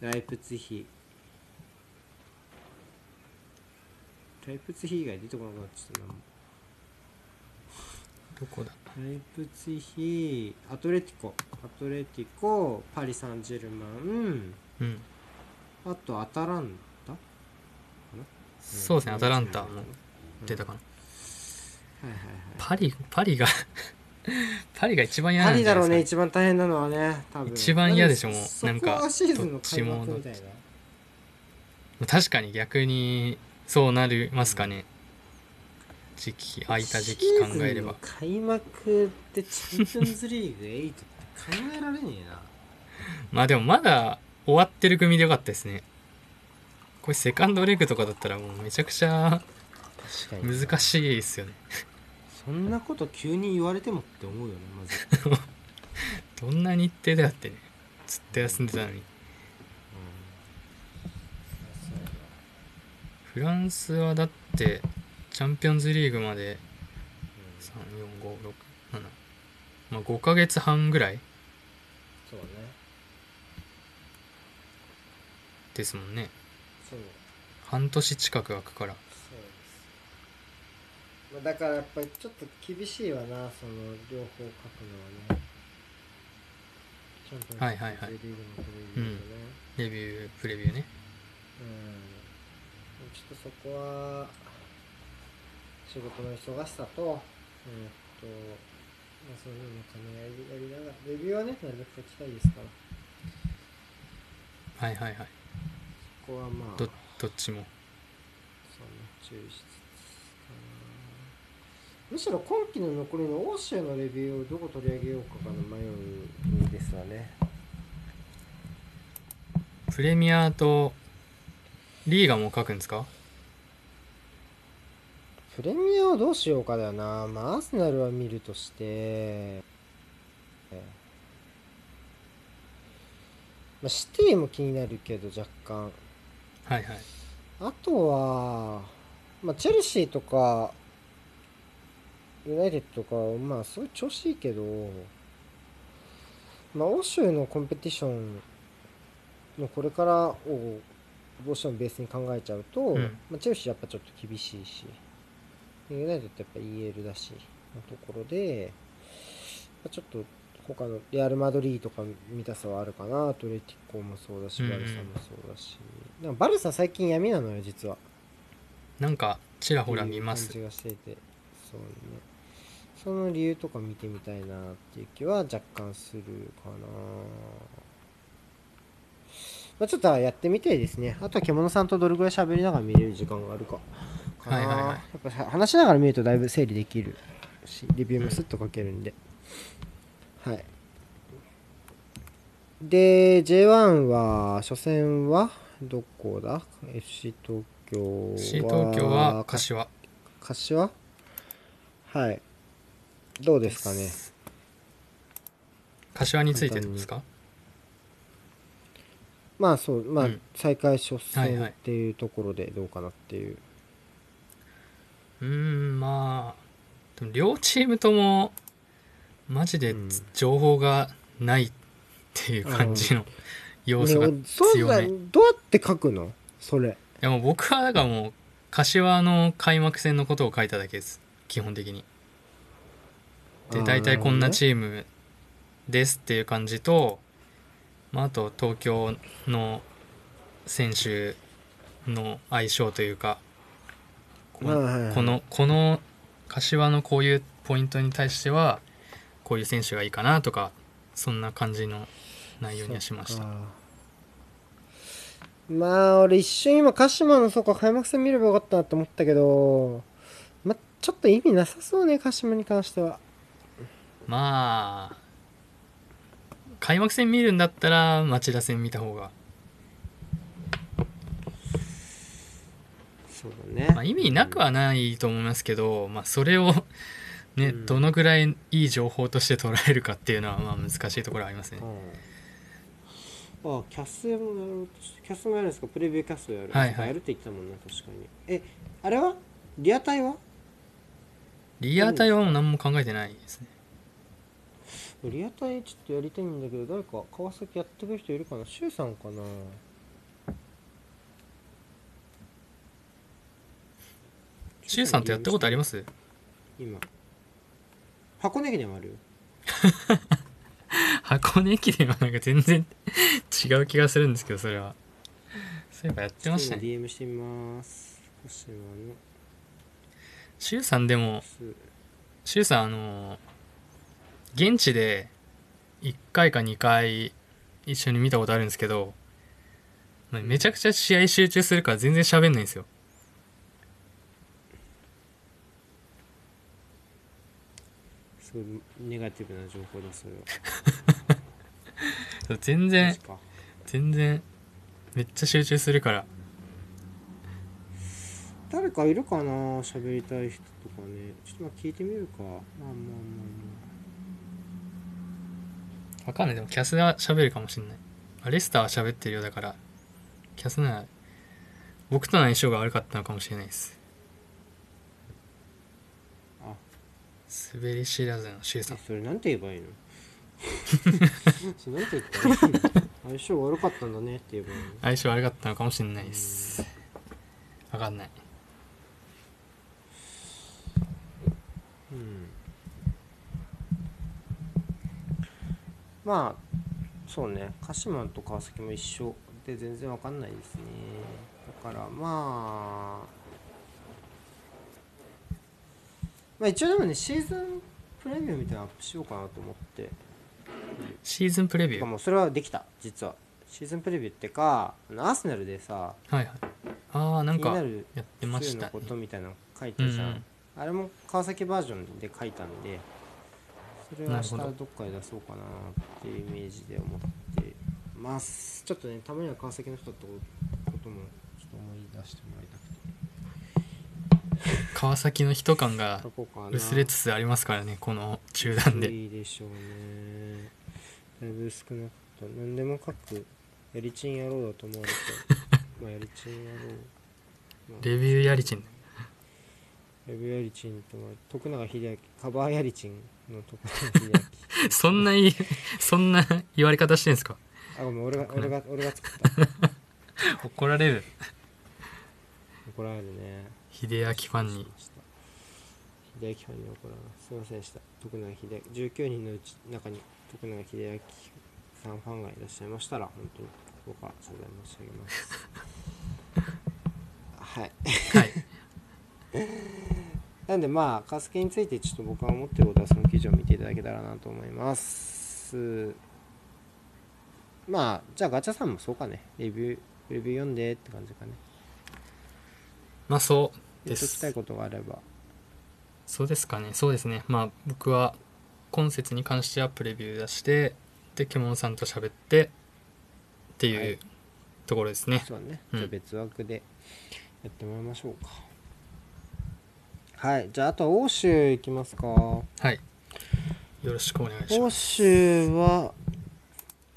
ライプツヒライプツヒ以外出てこなくなっちゃったな、どこだライプツヒ、アトレティコアトレティコ、パリ・サンジェルマン、うん、あとアタランタかな、そうですね、アタランタも出たかな、はいはいはい、パリ、パリがパリが一番嫌なんじゃないですか、パリだろうね一番大変なのはね、多分一番嫌でしょもう、なんかどっちも確かに逆にそうなりますかね、うん、時期空いた時期考えればシーズンの開幕ってチャンピオンズリーグはちって考えられねえなまあでもまだ終わってる組でよかったですね、これセカンドレグとかだったらもうめちゃくちゃ難しいですよねそんなこと急に言われてもって思うよねまずどんな日程だってねずっと休んでたのに、うんうん、フランスはだってチャンピオンズリーグまでさん、よん、ご、ろく、なな、まあごかげつはんぐらいそうねですもんね、そう半年近く空くからだからやっぱりちょっと厳しいわなその両方書くのはね、ちゃんとね、はいはいはい、レビューのプレビューね、うん、レビュープレビューね、うん、ちょっとそこは仕事の忙しさと、えー、っとまあそういうのかねやり、やりながらレビューはねなるべく書きたいですから、はいはいはい、そこはまあ ど, どっちもそうね注意しつつ。むしろ今期の残りの欧州のレビューをどこ取り上げようかが迷うですわね。プレミアとリーガも書くんですか？プレミアをどうしようかだよな。まあアーセナルは見るとして、まあ、シティも気になるけど若干、はいはい、あとは、まあ、チェルシーとかユナイテッドとか、まあすごい調子いいけど、まあ欧州のコンペティションのこれからをどうしてもベースに考えちゃうと、うん、まあ、チェルシーやっぱちょっと厳しいし、ユナイテッドってやっぱ イーエル だしのところで、ちょっと他のレアル・マドリーとか見たさはあるかな。トレティコもそうだし、バルサもそうだし、うん、なんかバルサ最近闇なのよ実は。なんかちらほら見ます感じがしてて、そうね、その理由とか見てみたいなっていう気は若干するかな。まあ、ちょっとやってみてですね。あとは獣さんとどれぐらい喋りながら見れる時間があるかかな、はいはいはい、やっぱ話しながら見るとだいぶ整理できるし、レビューもスッと書けるんで、うん、はい。で ジェイワン は初戦はどこだ？ エフシー 東京は エフシー 東京は柏柏はい、どうですかね。柏についてですか？まあそう、まあ再開初戦っていうところでどうかなっていう、うん、はいはい、うーん、まあでも両チームともマジで情報がないっていう感じの、うん、要素が強め、ね、どうやって書くのそれ。いやもう僕はだからもう柏の開幕戦のことを書いただけです、基本的に。で大体こんなチームですっていう感じと、まあ、あと東京の選手の相性というか、このこの柏のこういうポイントに対してはこういう選手がいいかなとか、そんな感じの内容にはしました。まあ俺一瞬今鹿島のそこ開幕戦見ればよかったなと思ったけど、ちょっと意味なさそうね、鹿島に関しては。まあ開幕戦見るんだったら町田戦見た方が、そうだね、まあ、意味なくはないと思いますけど、まあ、それを、ね、うん、どのぐらいいい情報として捉えるかっていうのはまあ難しいところありますね、うん、ああキャスもやろうとして、キャスもやるんですか？プレビューキャスをやる、はいはい、やるって言ってたもんな、確かに。え、あれはリアタイはリアタイはもう何も考えてないですね。リアタイちょっとやりたいんだけど、誰か川崎やってくる人いるかな？シュウさんかな？シュウさんってやったことあります？今箱根駅伝もあるよ箱根駅伝はなんか全然違う気がするんですけど、それはそういえばやってましたね。 ディーエム してみます。星はのシュウさんでも、シュウさんあの現地でいっかいかにかい一緒に見たことあるんですけど、めちゃくちゃ試合集中するから全然喋んないんですよ。すごいネガティブな情報だそれは全然全然めっちゃ集中するから。誰かいるかな喋りたい人とかね。ちょっとま聞いてみるか。まあまあまあ。わかんない。でもキャスは喋るかもしれない。レスターは喋ってるようだから、キャスなら僕との相性が悪かったのかもしれないです。あ、滑り知らずのシエさん。それなんて言えばいいの？それなんて言ったらいいの？相性悪かったんだねって言えばいいの？相性悪かったのかもしれないです。わかんない。うん、まあそうね、鹿島と川崎も一緒で全然わかんないですね。だからまあまあ一応でもね、シーズンプレビューみたいなのアップしようかなと思って。シーズンプレビューもうそれはできた。実はシーズンプレビューってか、アーセナルでさ、はいはい、ああなんかやってましたね、気になることみたいなの書いてたじゃん、うんうん、ああれも川崎バージョンで書いたんで、それは明日どっかで出そうかなっていうイメージで思ってます。ちょっとね、たまには川崎の人とこともちょっと思い出してもらいたくて、川崎の人感が薄れつつありますからね、この中断で。いいでしょうね、だいぶ薄くなった。何でも書くやりちんやろうだと思われてまあやりちんやろう、まあ、レビューやりちん、レビューやりちんと徳永秀明、カバーやりちんの徳永秀明そんな言いそんな言われ方してんですか。あ、ごめん、俺が俺が俺が作った怒られる怒られるね、秀明ファンに。秀明ファンに怒られます。すいませんでした。徳永秀明、じゅうきゅうにんのうち中に徳永秀明さんファンがいらっしゃいましたら、本当にここから謝罪申し上げますはいはいなんでまあ川崎についてちょっと僕が思ってることは、その記事を見ていただけたらなと思います。まあじゃあガチャさんもそうかね、レビューレビュー読んでって感じかね。まあそうです、言っときたいことがあれば。そうですかね、そうですね。まあ僕は今節に関してはプレビュー出して、でケモンさんと喋ってっていう、はい、ところですね。そうね、うん、じゃあ別枠でやってもらいましょうか。はい、じゃああとは欧州いきますか。はい、よろしくお願いします。欧州は、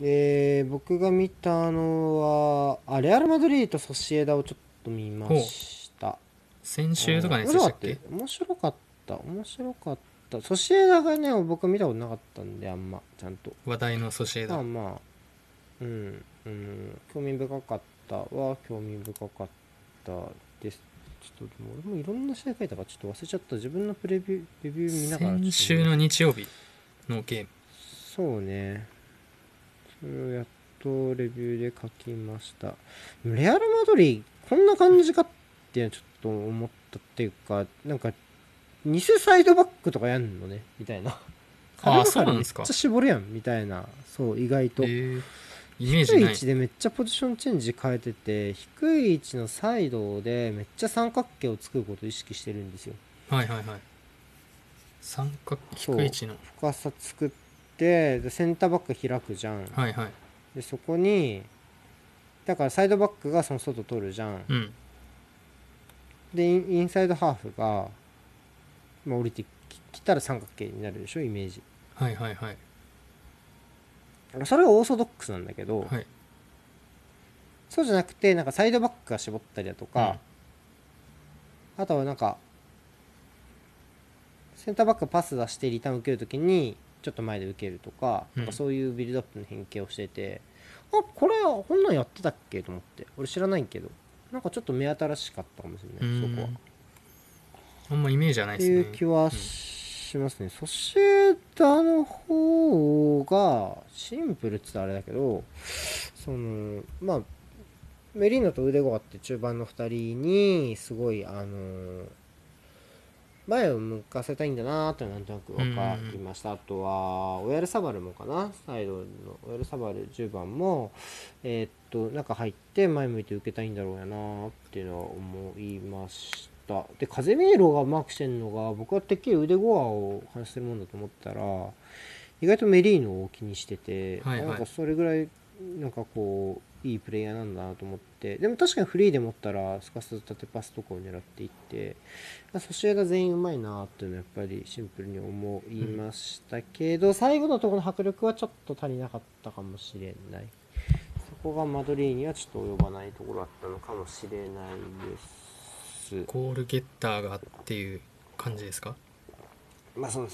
えー、僕が見たのはあレアルマドリードとソシエダをちょっと見ました。先週とかね、そうしたっけ。面白かった面白かった。ソシエダがね、僕見たことなかったんで、あんまちゃんと話題のソシエダ、まあまあ、うん、うん、興味深かったは興味深かったです。ちょっと俺もいろんな試合書いたからちょっと忘れちゃった。自分のプレビュー、レビュー見ながら先週の日曜日のゲーム、そうね、それをやっとレビューで書きました。レアルマドリーこんな感じかっていうのちょっと思ったっていうか、なんか偽サイドバックとかやんのねみたいなああそうなんですか、めっちゃ絞るやんみたいな。そう、意外と、えー低い位置でめっちゃポジションチェンジ変えてて、低い位置のサイドでめっちゃ三角形を作ることを意識してるんですよ。はいはいはい。三角低い位置の深さ作って、でセンターバック開くじゃん。はいはい。でそこにだからサイドバックがその外取るじゃん。うん、でイン、インサイドハーフが、まあ、降りてきたら三角形になるでしょ、イメージ。はいはいはい。それはオーソドックスなんだけど、はい、そうじゃなくてなんかサイドバックが絞ったりだとか、うん、あとはなんかセンターバックパス出してリターン受けるときにちょっと前で受けるとか、うん、なんかそういうビルドアップの変形をしてて、あこれこんなんやってたっけと思って、俺知らないけどなんかちょっと目新しかったかもしれない、そこはあんまイメージじゃないですねっていう気はし、うんしますね。ソシエダの方がシンプルって言ったらあれだけど、そのまあメリーノとウデゴアって中盤のふたりにすごいあの前を向かせたいんだなってなんとなく分かりました。あとはオヤルサバルもかな、サイドのオヤルサバルじゅうばんもえー、っと中入って前向いて受けたいんだろうやなっていうのは思いました。でカゼミーロがマークしてるのが、僕はてっきり腕ゴアを話してるもんだと思ったら意外とメリーノを気にしてて、はいはい、なんかそれぐらいなんかこういいプレイヤーなんだなと思って、でも確かにフリーで持ったらすかさず縦パスとかを狙っていって、ソシエダ全員うまいなっていうのはやっぱりシンプルに思いましたけど、うん、最後のところの迫力はちょっと足りなかったかもしれない。そこがマドリーにはちょっと及ばないところだったのかもしれないです。ゴールゲッターがっていう感じですか。まあその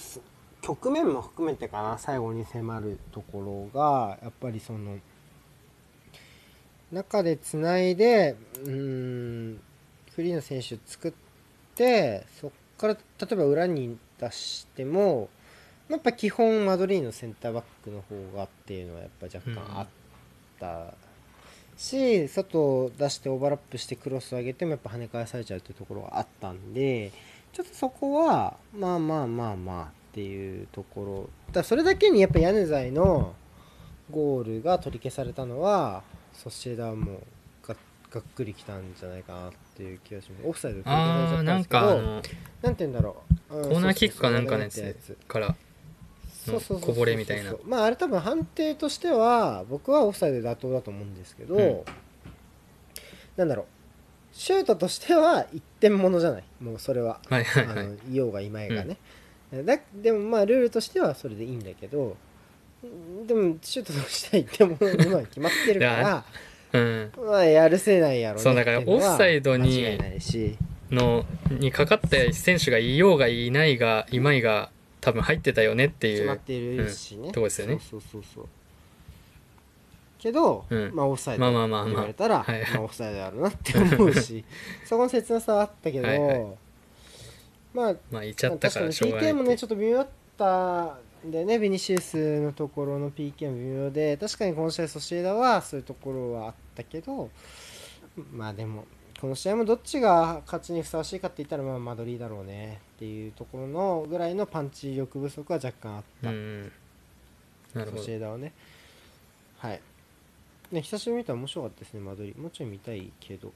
局面も含めてかな、最後に迫るところがやっぱりその中でつないで、うーんフリーの選手作って、そっから例えば裏に出してもやっぱ基本マドリーのセンターバックの方がっていうのはやっぱ若干あった、うんし、外を出してオーバーラップしてクロス上げてもやっぱ跳ね返されちゃうというところがあったんで、ちょっとそこはまあまあまあまあっていうところだ。それだけにやっぱヤヌザイのゴールが取り消されたのはソシエダもがっがっくりきたんじゃないかなっていう気がします。オフサイド取られちゃったんですけど、あー、なんかあの、なんて言うんだろう、コーナーキックかなんかのやつからこぼれみたいな。まああれ多分判定としては僕はオフサイドで妥当だと思うんですけど、うん、なんだろう、シュートとしてはいってんものじゃない、もうそれは、はいはいはい、あのいようがいまいがね、うん、だでもまあルールとしてはそれでいいんだけど、でもシュートとしてはいってんものは決まってるからうん、まあやるせないやろね。そうだからオフサイドにのにかかった選手がいようがいないがいまいが多分入ってたよねっていう決まっているしね、うん、とこですよね。そうそうそうそうけど、うん、まあオフサイドって言われたらオフサイドやるなって思うしそこの切なさはあったけどはい、はい、まあ、まあ、いちゃったからしょうがない。 ピーケー もねちょっと微妙だったでね、ビニシウスのところの ピーケー も微妙で、確かにこの試合ソシエダはそういうところはあったけど、まあでもこの試合もどっちが勝ちにふさわしいかって言ったらまあマドリーだろうねっていうところのぐらいのパンチ力不足は若干あった、うん、なるほど。ソシエダはね、はいね、久しぶりに見たら面白かったですね。マドリーもうちょい見たいけど、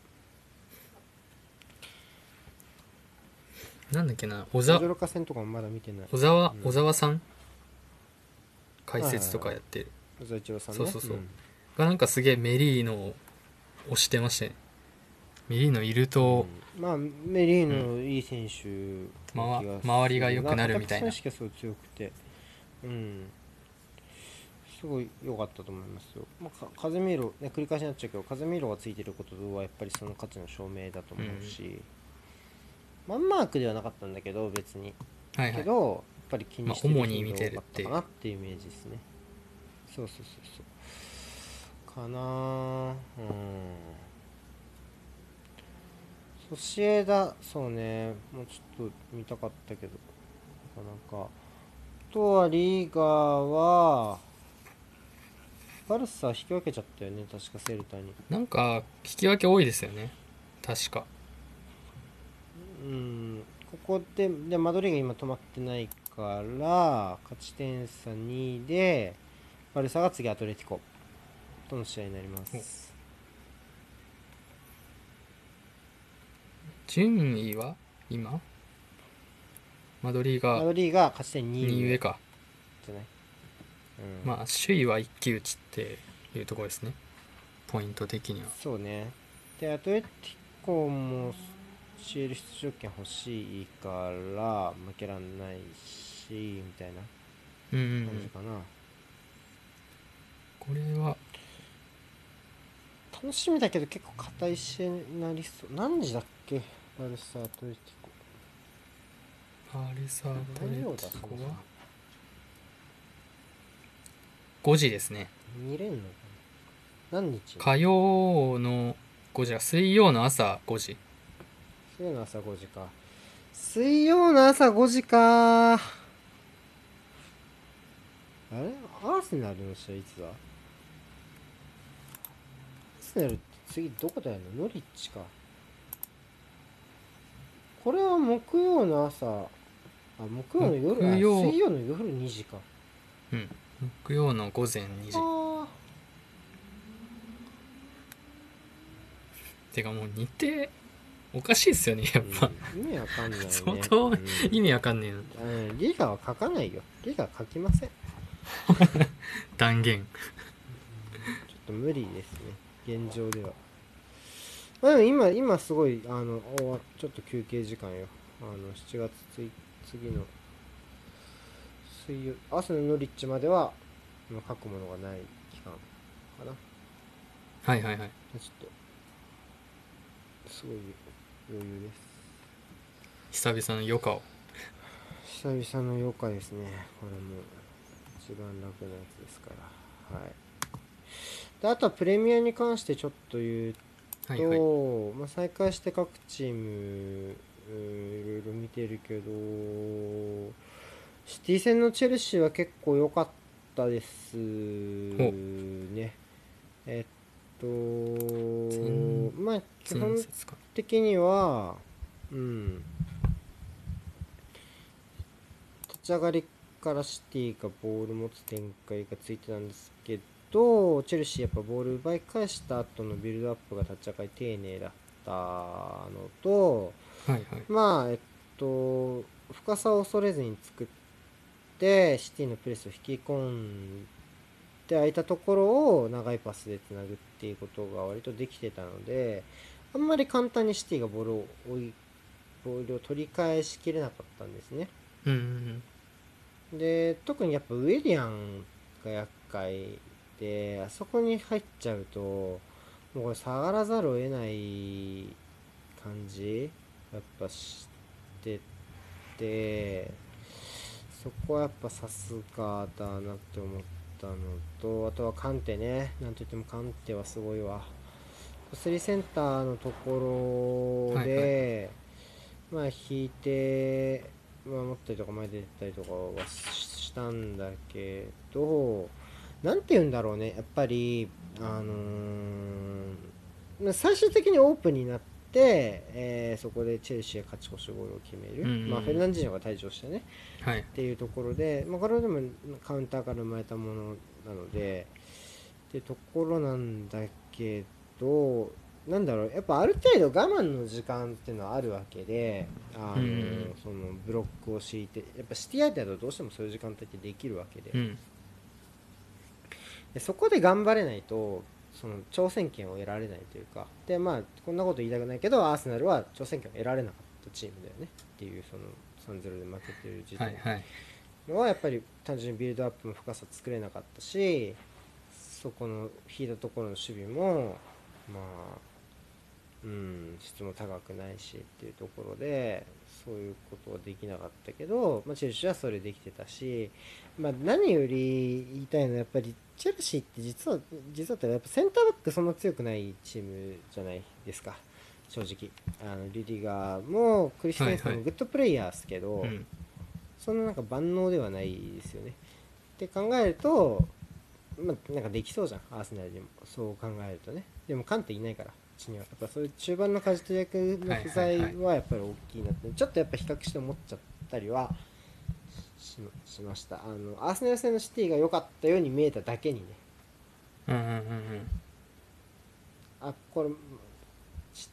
なんだっけな、小沢戦とかもまだ見てない。小沢、うん、小沢さん解説とかやってる、はいはいはい、小沢一郎さんね、そうそうそう、うん、がなんかすげえメリーノを推してましたね。メリーノいると、うん、まあメリーノいい選手、うん、周りが良くなるみたいな。選手がすごい強くて、うん、すごい良かったと思いますよ。まあ、カゼミーロ、ね、繰り返しになっちゃうけど、カゼミーロがついてることはやっぱりその価値の証明だと思うし、うん、マンマークではなかったんだけど別に、はいはい、けどやっぱり気にしてる人が多かったかなっていうイメージですね。そうそうそうそうかなー、うん、ソシエダそうね、もうちょっと見たかったけどなかなか。あとはリーガーはバルサ引き分けちゃったよね、確かセルタに。なんか引き分け多いですよね確か。うん、ここででマドリーが今止まってないから勝ち点差にでバルサが次アトレティコとの試合になります。順位は今マドリーがマドリーが勝ち点に上かじゃない、うん、まあ首位はいっ騎打ちっていうところですねポイント的には。そうね、でアトレティコもシーエル 出場権欲しいから負けらんないしみたいな感じかな、うんうんうん、これは楽しみだけど結構硬い試合になりそう。何時だっけバルサアトレティコ。バルサアトレティコはごじですね。見れんのかな。何日？火曜のごじ、水曜の朝ごじ。水曜の朝ごじか。水曜の朝ごじか。あれアーセナルの試合いつだ？アーセナルって次どこだよね？ノリッチか。これは木曜の朝、あ、木曜の夜、木曜水曜の夜にじか。うん。木曜の午前にじ。あてかもう日程おかしいっすよねやっぱ、うん、意味わかんないね相当、うん、意味わかんねえな、うん、リガは書かないよ。リガ書きません断言ちょっと無理ですね現状では。まあ、でも今今すごいあのちょっと休憩時間よ。あのしちがつつい次の水曜朝のノリッチまでは書くものがない期間かな。はいはいはい、ちょっとすごい余裕です。久々の余暇を。久々の余暇ですね。これも一番楽なやつですから。はい。であとはプレミアに関してちょっと言うと、はいはい、まあ、再開して各チームいろいろ見てるけど、シティ戦のチェルシーは結構良かったですね。えっとまあ基本的には、うん、立ち上がりからシティがボール持つ展開がついてたんですけとチェルシーやっぱボール奪い返した後のビルドアップが立ち上がり丁寧だったのと、はいはい、まあえっと深さを恐れずに作ってシティのプレスを引き込んで空いたところを長いパスでつなぐっていうことが割とできてたので、あんまり簡単にシティがボールを追いボールを取り返しきれなかったんですね。うんうんうん、で特にやっぱウィリアンが厄介で、あそこに入っちゃうともうこれ下がらざるを得ない感じやっぱしてて、そこはやっぱさすがだなって思ったのと、あとはカンテね、なんといってもカンテはすごいわ。スリーセンターのところで、はいはい、まあ引いて、まあ、持ったりとか前出たりとかはしたんだけど、なんて言うんだろうね、やっぱりあのー、最終的にオープンになって、えー、そこでチェルシーが勝ち越しゴールを決める、うんうん、まあ、フェルナンジーニョが退場してね、はい、っていうところで、まあ、これはでもカウンターから生まれたものなのでってところなんだけど、なんだろう、やっぱある程度我慢の時間っていうのはあるわけで、あの、うん、そのブロックを敷いて、やっぱシティアイテムだとどうしてもそういう時間帯ってできるわけで、うん、でそこで頑張れないとその挑戦権を得られないというかで、まあこんなこと言いたくないけどアーセナルは挑戦権を得られなかったチームだよねっていう、その さんたいゼロ で負けてる時点のはやっぱり単純にビルドアップも深さ作れなかったし、そこの引いたところの守備もまあうん、質も高くないしっていうところでそういうことはできなかったけど、まあ、チェルシーはそれできてたし、まあ、何より言いたいのはやっぱりチェルシーって実は実はやっぱセンターバックそんな強くないチームじゃないですか正直。あのリュディガーもクリステンセンもグッドプレイヤーですけど、はいはい、そんななんか万能ではないですよねって考えると、まあ、なんかできそうじゃんアーセナルでもそう考えるとね。でもカンテいないからにはやっぱそういう中盤の舵取り役の不在はやっぱり大きいなって、はいはいはい、ちょっとやっぱ比較して思っちゃったりは し, しました。あのアーセナル戦のシティが良かったように見えただけにね、うんうんうんうん、あこれ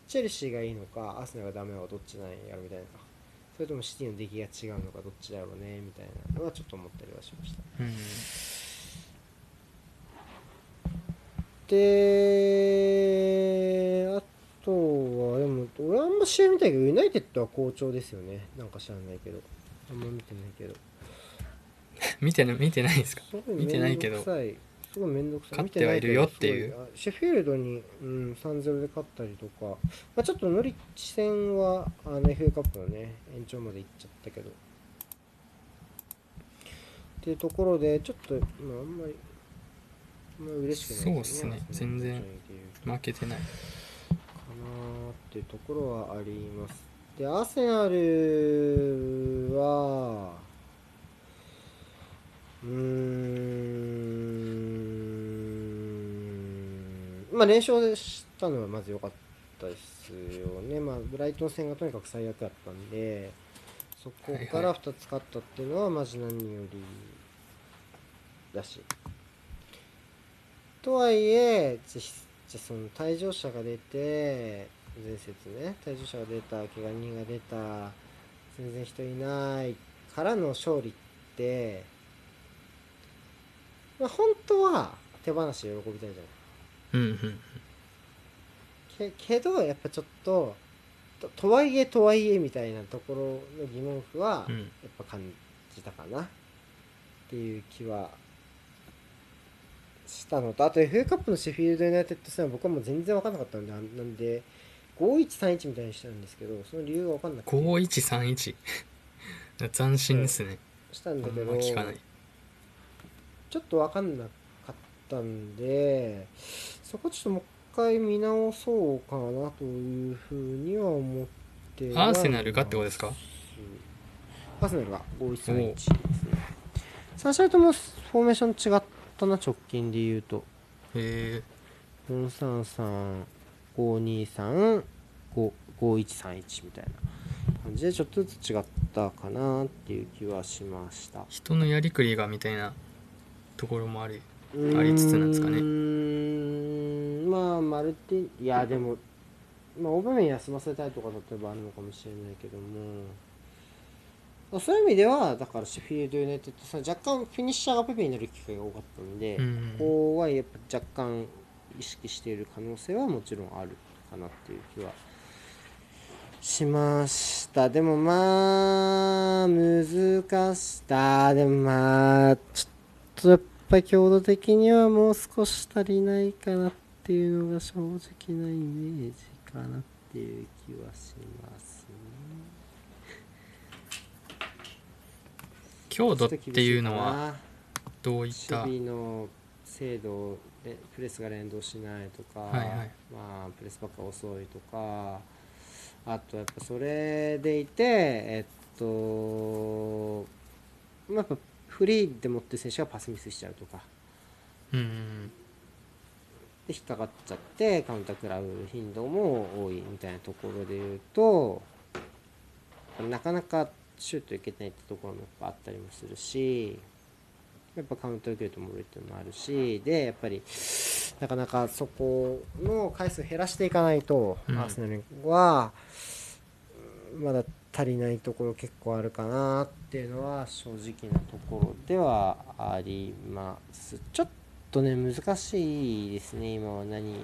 チェルシーがいいのかアーセナルがダメなのかどっちなんやろみたいな、それともシティの出来が違うのかどっちだろうねみたいなのはちょっと思ったりはしました、うんうん、であとはでも俺あんま試合見たいけどユナイテッドは好調ですよね。なんか知らないけどあんま見てないけど見てない見てないですか。見てないけどすごいめんどくさい勝ってはいるよっていう。シェフィールドに、うん、さんたいゼロ で勝ったりとか、まあ、ちょっとノリッチ戦はあの エフエー カップのね延長まで行っちゃったけどっていうところでちょっと、まあ、あんまりまあ、嬉しくないですね。そうですね。全然負けてないかなっていうところはあります。で、アーセナルはうーん、まあ連勝したのはまず良かったですよね。まあブライトン戦がとにかく最悪だったんで、そこからふたつ勝ったっていうのはマジ何よりだし。とはいえその退場者が出て前節ね退場者が出た怪我人が出た全然人いないからの勝利って、まあ、本当は手放しで喜びたいじゃない、うんうん、け, けどやっぱちょっと と, とはいえとはいえみたいなところの疑問符はやっぱ感じたかなっていう気はしたのと、あと エフエー カップのシェフィールドユナイテッド戦は僕はもう全然分かんなかったのでなんで ごたいいちさんたいいち みたいにしたんですけどその理由が分かんなくて ごたいいちさんたいいち 斬新ですね、うん、したんだけど聞かないちょっと分かんなかったんでそこちょっともう一回見直そうかなというふうには思ってアーセナルがってことですか。アーセナルが ごたいいちさんたいいち ですね。さん試合ともフォーメーション違って直近で言うとよんさんさんごにさんごいちさんいちみたいな感じでちょっとずつ違ったかなっていう気はしました。人のやりくりがみたいなところもあるありつつなんですかね。うーん、まあマルティ、いやでも、まあ、オーバメン休ませたいとか例えばあるのかもしれないけども、そういう意味ではだからシェフィールドユナイテッド、若干フィニッシャーがペペになる機会が多かったので、うん、ここはやっぱ若干意識している可能性はもちろんあるかなっていう気はしました。でもまあ難しか、でもまあちょっとやっぱり強度的にはもう少し足りないかなっていうのが正直なイメージかなっていう気はしますね。強度っていうのはどういった守備の精度でプレスが連動しないとか、はいはい、まあプレスバックが遅いとか。あとやっぱそれでいて、えっとまあ、やっぱフリーで持ってる選手がパスミスしちゃうとか、うん、で引っかかっちゃってカウンター食らう頻度も多いみたいなところでいうと、なかなかシュートいけないってところもやっぱあったりもするし、やっぱカウンター受けるともろいっていうのもあるしで、やっぱりなかなかそこの回数減らしていかないと、うん、アーセナルはまだ足りないところ結構あるかなっていうのは正直なところではあります。ちょっとね難しいですね、今は何を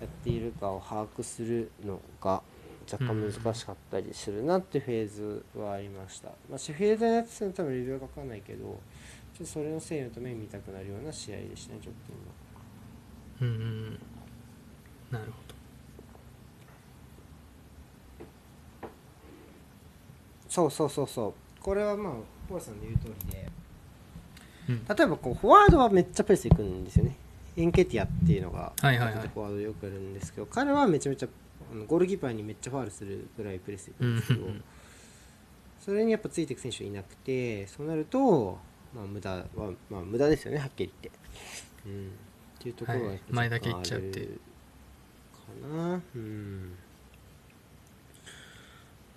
やっているかを把握するのが若干難しかったりするなっていうフェーズはありました。まあ、シェフィールドのやつは多分レビューは書かないけど、ちょっとそれのせいのために見たくなるような試合でしたね、ちょっと今。うんうん、なるほど。そうそうそうそう。これはまあポールさんの言う通りで、うん、例えばこうフォワードはめっちゃプレスいくんですよね。エンケティアっていうのが、はいはいはい、フォワードよくやるんですけど、彼はめちゃめちゃゴールキーパーにめっちゃファウルするぐらいプレスいくんですけど、うん、それにやっぱついていく選手いなくて、そうなると、まあ、無駄は、まあ、無駄ですよね、はっきり言って。うんっていうところははい、前だけ行っちゃってるかな、うん、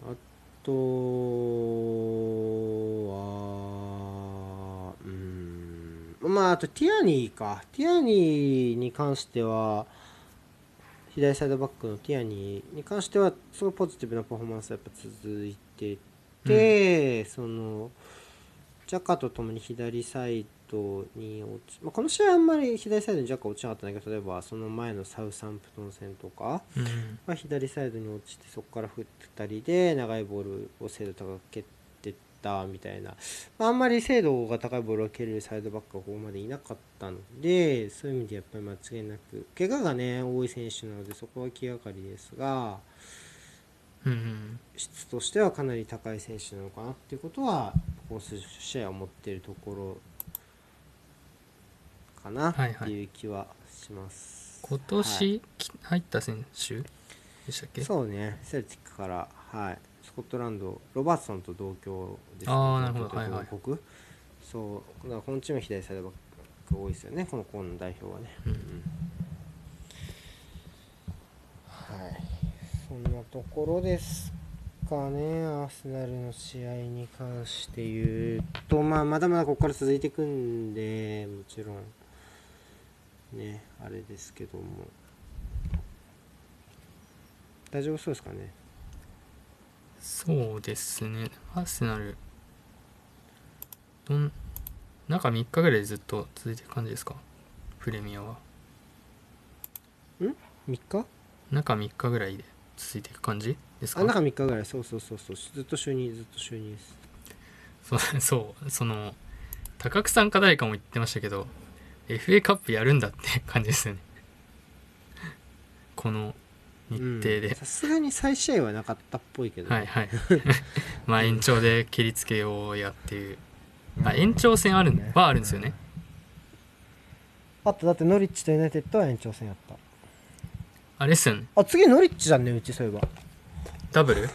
あとは、うん、まああとティアニーかティアニーに関しては左サイドバックのティアニーに関してはすごいポジティブなパフォーマンスがやっぱ続いてて、うん、そのジャカとともに左サイドに落ち、まあ、この試合はあんまり左サイドにジャック落ちなかったんだけど、例えばその前のサウサンプトン戦とか、うんまあ、左サイドに落ちてそこから振ったりで長いボールを精度高く蹴ってったみたいな、まあ、あんまり精度が高いボールを蹴れるサイドバックがここまでいなかったので、そういう意味でやっぱり間違いなく怪我がね多い選手なのでそこは気がかりですが、うん、質としてはかなり高い選手なのかなっていうことはこの試合は思っているところかなっていう気はします。はいはい、今年入った選手でしたっけ？そうね、セルティックから、はい、スコットランド、ロバートソンと同郷ですね。ああ、なるほど、はいはい。僕、そう、だからこのチーム左サイドバック多いですよね、このコーンの代表はね。うんうん、はい、そんなところですかね、アーセナルの試合に関して言うと、まあ、まだまだここから続いていくんで、もちろん。ね、あれですけども大丈夫そうですかね。そうですね、アーセナルどん中みっかぐらいずっと続いてる感じですか。プレミアはんみっか中みっかぐらいで続いていく感じですか。あ、中みっかぐらい、そうそうそうそう、ずっと週にずっと週にです。そうそう、その高久さんか誰かも言ってましたけどエフエー カップやるんだって感じですよねこの日程で。さすがに再試合はなかったっぽいけど、ね、はいはいまあ延長で蹴りつけようやっていう、まあ、延長戦あるはあるんですよね。あとだってノリッチとユナイテッドは延長戦やった。あれっすよね、あ次ノリッチだね、うちそういえばダブル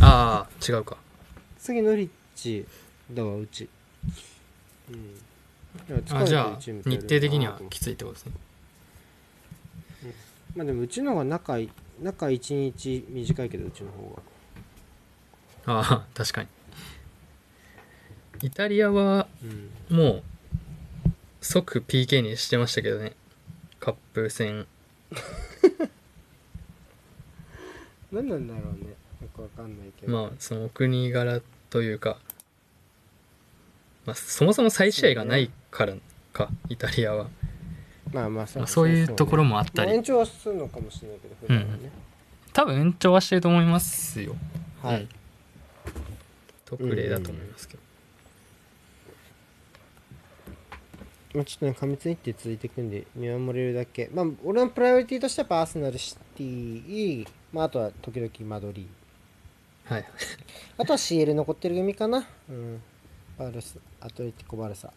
ああ違うか、次ノリッチだわうち、うんあ、じゃあ日程的にはきついってことですね。まあでもうちの方が中中いちにち短いけど、うちの方が。ああ確かに。イタリアはもう即 ピーケー にしてましたけどね、カップ戦。何なんだろうね、よくわかんないけど、まあそのお国柄というか、まあ、そもそも再試合がないからか、イタリアは。まあまあそう、まあ、そういうところもあったり、まあ、延長はするのかもしれないけど、普段はね、うん、多分延長はしてると思いますよ、はい、うん、特例だと思いますけど、うんうん、まあ、ちょっとね過密日程続いていくんで見守れるだけ。まあ俺のプライオリティとしてはアーセナル、シティ、まああとは時々マドリー、はい、あとは シーエル 残ってる組かな、うん、バルスアトレティコバルサ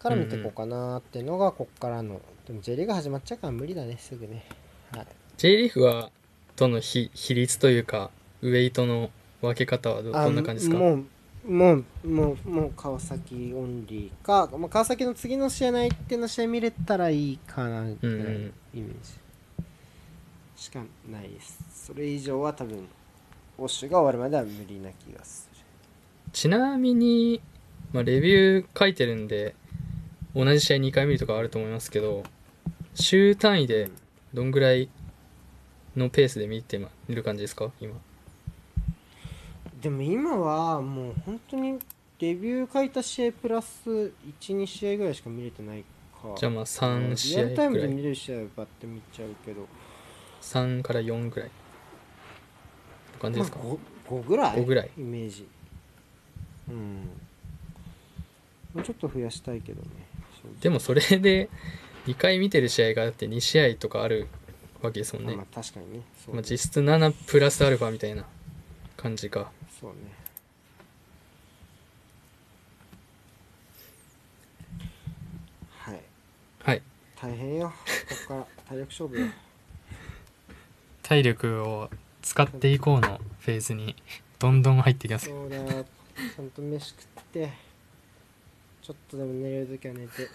から見ていこうかなってのがこっからの、うんうん、でも J リーグ始まっちゃうから無理だねすぐね、はい、J リーグはとの比率というかウェイトの分け方は ど, どんな感じですか。もうもうもうもう川崎オンリーか、まあ、川崎の次の試合ないっての試合見れたらいいかなっていうイメージしかないです、うん、それ以上は多分オッシュが終わるまでは無理な気がする。ちなみに、まあ、レビュー書いてるんで同じ試合にかい見るとかあると思いますけど、週単位でどんぐらいのペースで見ている感じですか今。でも今はもう本当にレビュー書いた試合プラス いち,に 試合ぐらいしか見れてないか。じゃあまあさん試合ぐらい、リアルタイムで見れる試合はバッて見ちゃうけどさんからよんぐらいの感じですか、まあ、ご, ごぐらい、ごぐらいイメージ、うん、もうちょっと増やしたいけどね。でもそれでにかい見てる試合があってに試合とかあるわけですもんね。まあ確かにね、そうね、まあ、実質ななプラスアルファみたいな感じか。そうね。はいはい。大変よ。ここから体力勝負よ。体力を使っていこうのフェーズにどんどん入ってきます。そうだ。ちゃんと飯食って、ちょっとでも寝れるときは寝て、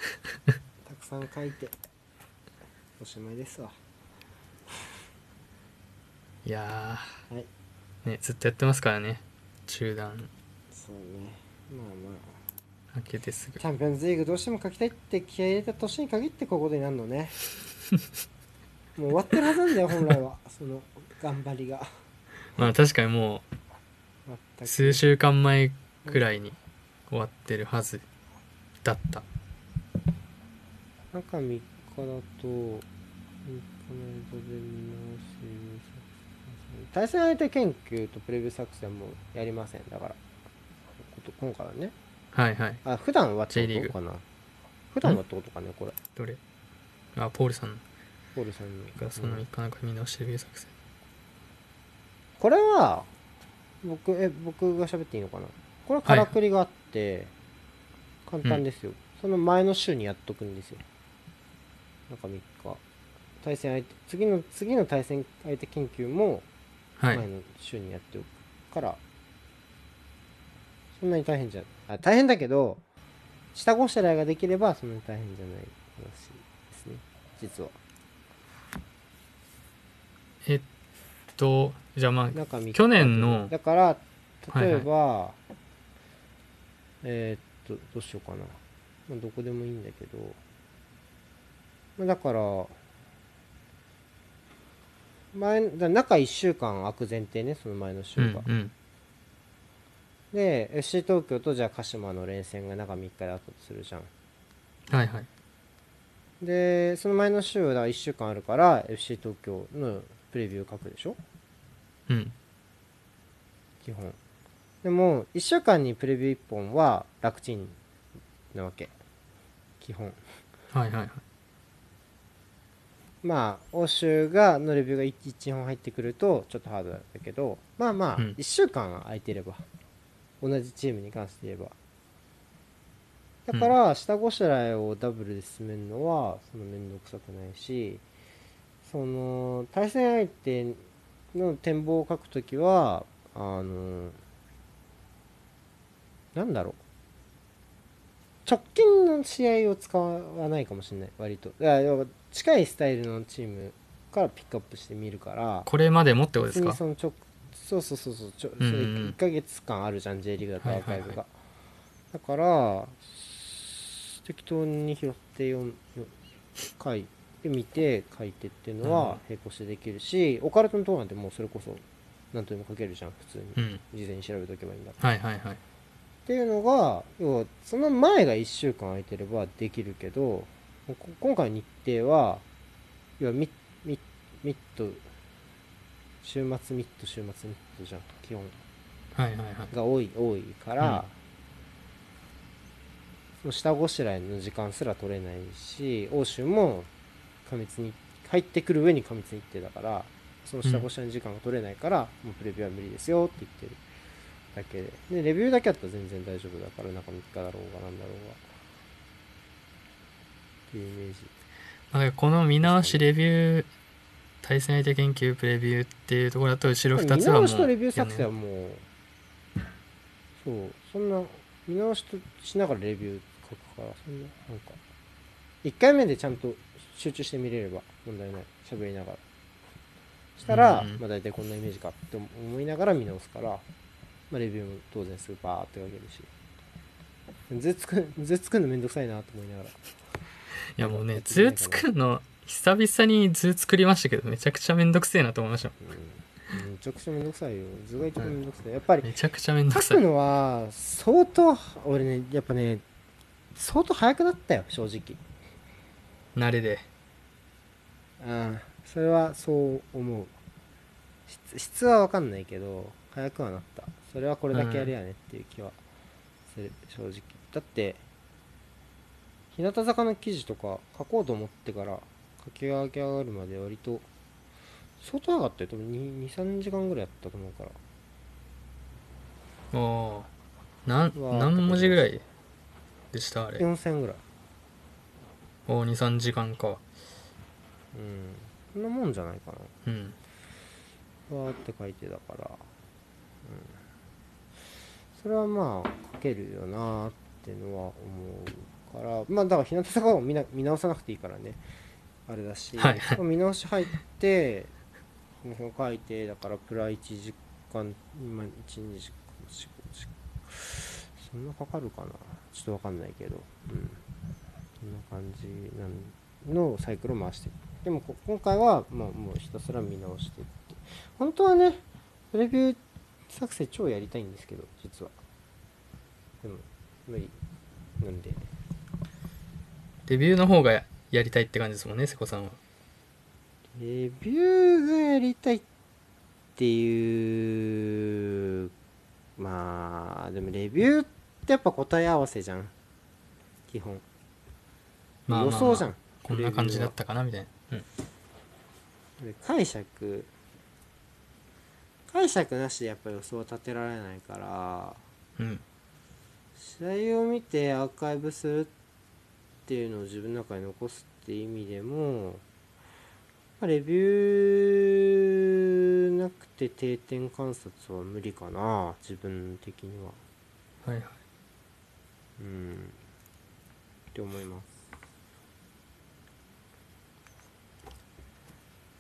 たくさん書いて、おしまいですわ。いやー。はい。ね、ずっとやってますからね、中断。そうね、まあまあ明けてすぐチャンピオンズリーグどうしても書きたいって気合い入れた年に限ってこういうことになるのね。もう終わってるはずなんだよ本来は、その頑張りが。まあ確かにもう数週間前くらいに終わってるはずだった。中みっかだとみっかめで見直し、対戦相手研究とプレビュー作戦もやりません。だから今回はね、はいはい、あ普段はってことかな、普段はってことかね、これどれ、あポールさんポールさんのそのいっかいか見直しプレビュー作戦、うん、これは僕え僕が喋っていいのかな。これはからくりがあって、はい、簡単ですよ、うん、その前の週にやっとくんですよ。なんかみっか対戦相手、次の次の対戦相手研究も前の週にやっておくから、はい、そんなに大変じゃあ大変だけど下ごしらえができればそんなに大変じゃない話ですね実は。えっとじゃあまあ去年のだから例えば、はいはい、えー、っとどうしようかな、まあ、どこでもいいんだけど、まあ、だから前だ中いっしゅうかん空く前提ね、その前の週が、うんうん、で エフシー 東京とじゃあ鹿島の連戦が中みっかであったとするじゃん、はいはい、でその前の週だからいっしゅうかんあるから エフシー 東京のプレビュー書くでしょ、うん、基本でもいっしゅうかんにプレビューいっぽんは楽ちんなわけ基本、はいはいはい、まあ欧州がのレビューが いち, いちほん入ってくるとちょっとハードだけど、まあまあいっしゅうかん空いてれば、うん、同じチームに関して言えばだから下ごしらえをダブルで進めるのはその面倒くさくないし、その対戦相手の展望を書くときはあのなんだろう直近の試合を使わないかもしれない、割とだから近いスタイルのチームからピックアップしてみるから、これまでもってことですか。 そ, のちょそうそうそうそうちょ、うんうん、それいっかげつかんあるじゃん J リーグだとアーカイブが、はいはいはい、だから適当に拾ってよんかいで見て書いてっていうのは並行してできるし、うん、オカルトのとこなんてもうそれこそ何とでも書けるじゃん普通に、うん、事前に調べておけばいいんだから、はいはいはい、っていうのが要はその前がいっしゅうかん空いてればできるけど、今回の日程は要はミッミッミッド週末ミッド週末ミッドじゃん基本、はいはいはい、が多い多いから、うん、その下ごしらえの時間すら取れないし、欧州も過密に入ってくる上に過密日程だからその下ごしらえの時間が取れないから、うん、もうプレビューは無理ですよって言ってるだけで、でレビューだけあったら全然大丈夫だから中みっかだろうがなんだろうがっていうイメージ。なんかこの見直しレビュー対戦相手研究プレビューっていうところだと後ろふたつはもう見直しとレビュー作成はもうそうそんな見直しとしながらレビュー書くからそんななんかいっかいめでちゃんと集中して見れれば問題ない、喋りながらしたら、うんうん、まあ大体こんなイメージかって思いながら見直すから、まあ、レビューも当然スーパーって書けるし、図作る図作るのめんどくさいなと思いながら、いやもうね図作るの久々に図作りましたけどめちゃくちゃめんどくせえなと思いました、うん、めちゃくちゃめんどくさいよ図が一番めんどくさい、やっぱりめちゃくちゃめんどくさい書くのは相当俺ねやっぱね相当早くなったよ正直慣れで、うん、それはそう思う。質、質は分かんないけど早くはなった、それはこれだけやるやねっていう気はする、うん、正直だって日向坂の記事とか書こうと思ってから書き上げ上がるまで割と相当上がったよ、多分 にさんじかんぐらいやったと思うから、ああ 何, 何文字ぐらいでした？あれよんせんぐらい、おお にさんじかんか、うんそんなもんじゃないかな、うんわーって書いてたから、うん、それはまあ書けるよなーっていうのは思うから、まあだから日向坂を 見, な見直さなくていいからねあれだし、はいはい、見直し入って書いてだからプラいちじかん今いちにじかんそんなかかるかなちょっとわかんないけど、うんそんな感じなんのサイクルを回していく。でもこ今回は、まあ、もうひたすら見直していって、本当はねプレビュー作成超やりたいんですけど実はでも無理なんで、レビューの方がやりたいって感じですもんね、瀬古さんは。レビューがやりたいっていう、まあでもレビューってやっぱ答え合わせじゃん基本、まあまあまあ、予想じゃんこんな感じだったかなみたいな、うん、解釈解釈なしでやっぱ予想は立てられないから、うん、試合を見てアーカイブするってっていうのを自分の中に残すって意味でもレビューなくて定点観察は無理かな自分的には、はいはい、うんって思います。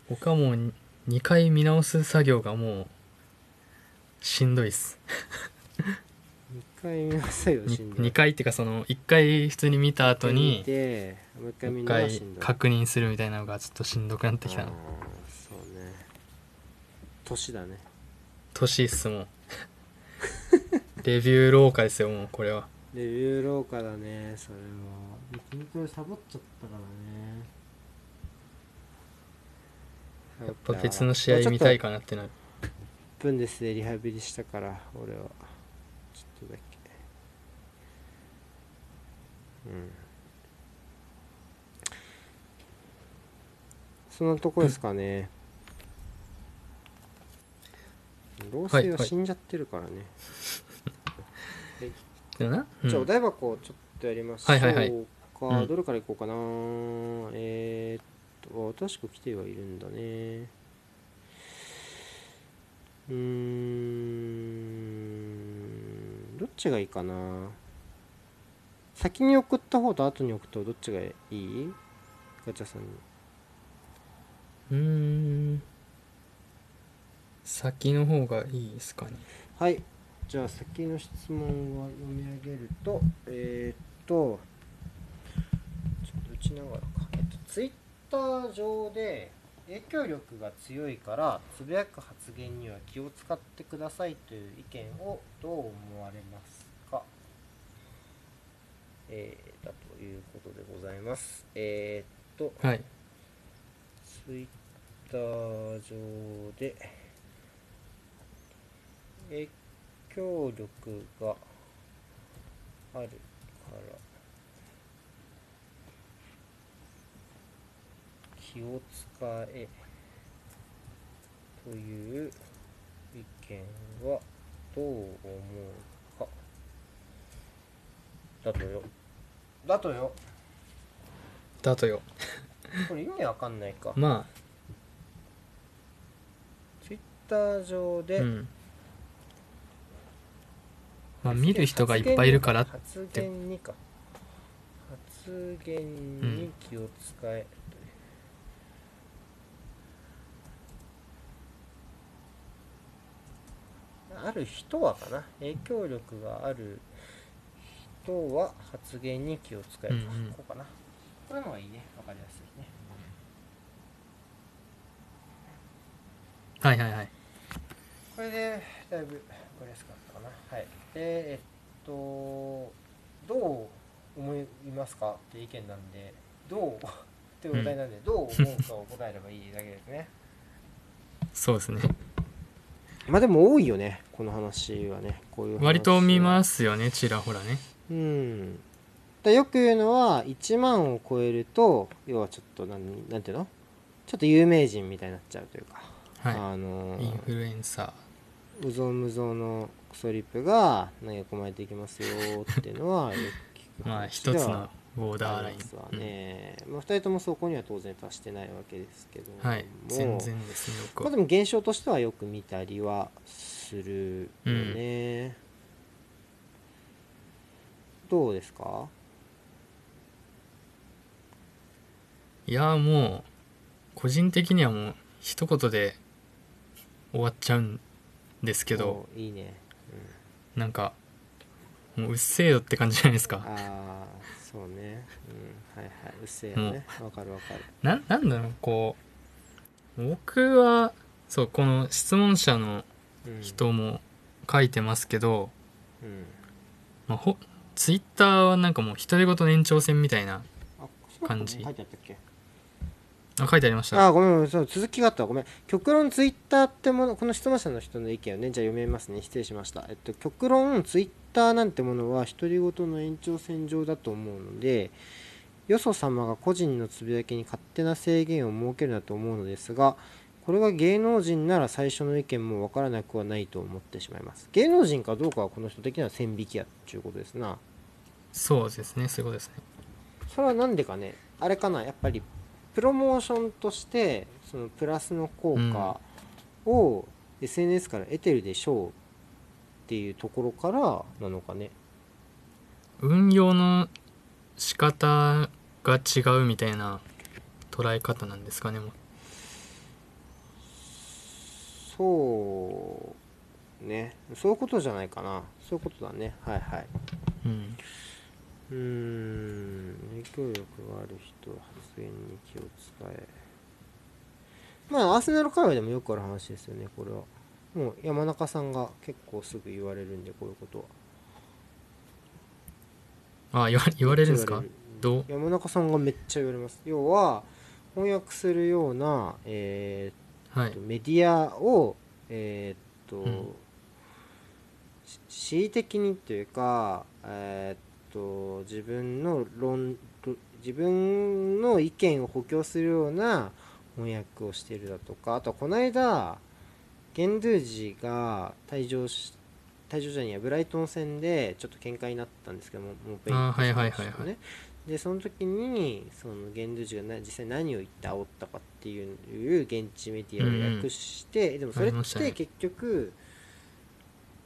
僕はもうにかい見直す作業がもうしんどいっすにかい見直すよしんどい、にかいっていうかそのいっかい普通に見た後に見てもういっかい見るのがしんどい、確認するみたいなのがちょっとしんどくなってきたな。そうね年だね、年っすもんレビュー老化ですよもうこれは、レビュー老化だねそれも、筋トレサボっちゃったからね、やっぱ別の試合見たいかなってなる。いっぷんですでリハビリしたから俺はだっけ、うん、そんなとこですかね、うん、老衰は死んじゃってるからね、はいはい、じゃあお台箱をちょっとやりましょうか、はいはいはい、どれからいこうかな、うん、えー、っと確か来てはいるんだね、うーんどっちがいいかな、先に送った方と後に送った方どっちがいい？ガチャさんに、うーん先の方がいいですかね、はい、じゃあ先の質問を読み上げるとえー、っときながらか、えっと、ツイッター上で影響力が強いからつぶやく発言には気を使ってくださいという意見をどう思われますか、えー、だということでございます。えー、っと、はい、ツイッター上で影響力があるから気を使えという意見はどう思うか。だとよ。だとよ。だとよ。これ意味わかんないか。まあ。ツイッター上で、うん、まあ見る人がいっぱいいるからって。発言にか。発言に気を使え。うんある人はかな、影響力がある人は発言に気を使えば、うんうん、こうかな、これもいいね、わかりやすいね。はいはいはい。これでだいぶ分かりやすかったかな。はい。でえっとどう思いますかっていう意見なんで、どうっていうお題なんで、うん、どう思うかを答えればいいだけですね。そうですね。まあでも多いよねこの話はね、こういう話割と見ますよね、ちらほらね。うんだよく言うのはいちまんを超えると要はちょっと何なんていうのちょっと有名人みたいになっちゃうというか、はい、あのインフルエンサーうぞうむぞうのクソリップが投げ込まれていきますよっていうのはよく聞くまあ一つのボーダーライン、ねうんまあ、ふたりともそこには当然達してないわけですけども、はい、全然ですね、まあ、でも現象としてはよく見たりはするよね、うん、どうですか。いやもう個人的にはもう一言で終わっちゃうんですけどいいね、うん、なんかもううっせえよって感じじゃないですか。あそうね、うん、はいはい、うっせえよね、わかるわかる。な、なんだろう、こう僕はそうこの質問者の人も書いてますけど、うんうんまあ、ほツイッターはなんかもう独り言の延長線みたいな感じ。あ、書いてあったっけ。あ、書いてありました。あ、ごめんごめん、その続きがあった、ごめん。極論ツイッターってもの、この質問者の人の意見をね、じゃあ読みますね、失礼しました。えっと極論ツイッターなんてものは独り言の延長線上だと思うので、よそ様が個人のつぶやきに勝手な制限を設けるなと思うのですが、これが芸能人なら最初の意見もわからなくはないと思ってしまいます。芸能人かどうかはこの人的には線引きやっていうことですな。そうですね、そういうことですね。それはなんでかね、あれかな、やっぱり。プロモーションとしてそのプラスの効果を エスエヌエス から得てるでしょうっていうところからなのかね。運用の仕方が違うみたいな捉え方なんですかね。そうね、そういうことじゃないかな。そういうことだね、はいはい、うんうーん影響力がある人は発言に気を使え。まあアーセナル界隈でもよくある話ですよねこれは。もう山中さんが結構すぐ言われるんでこういうことは。ああ言わ、言われるんですか。どう山中さんがめっちゃ言われます。要は翻訳するような、えーはい、メディアをえー、っと、うん、恣意的にというかえー、っと自分の論、自分の意見を補強するような翻訳をしているだとか、あとはこの間ゲンドゥージが退場し、退場じゃないやブライトン戦でちょっと喧嘩になったんですけども、もうペイントしたんですよね、はいはいはいはい、でその時にそのゲンドゥージが実際何を言って煽ったかっていう現地メディアを訳して、うんうん、でもそれって結局、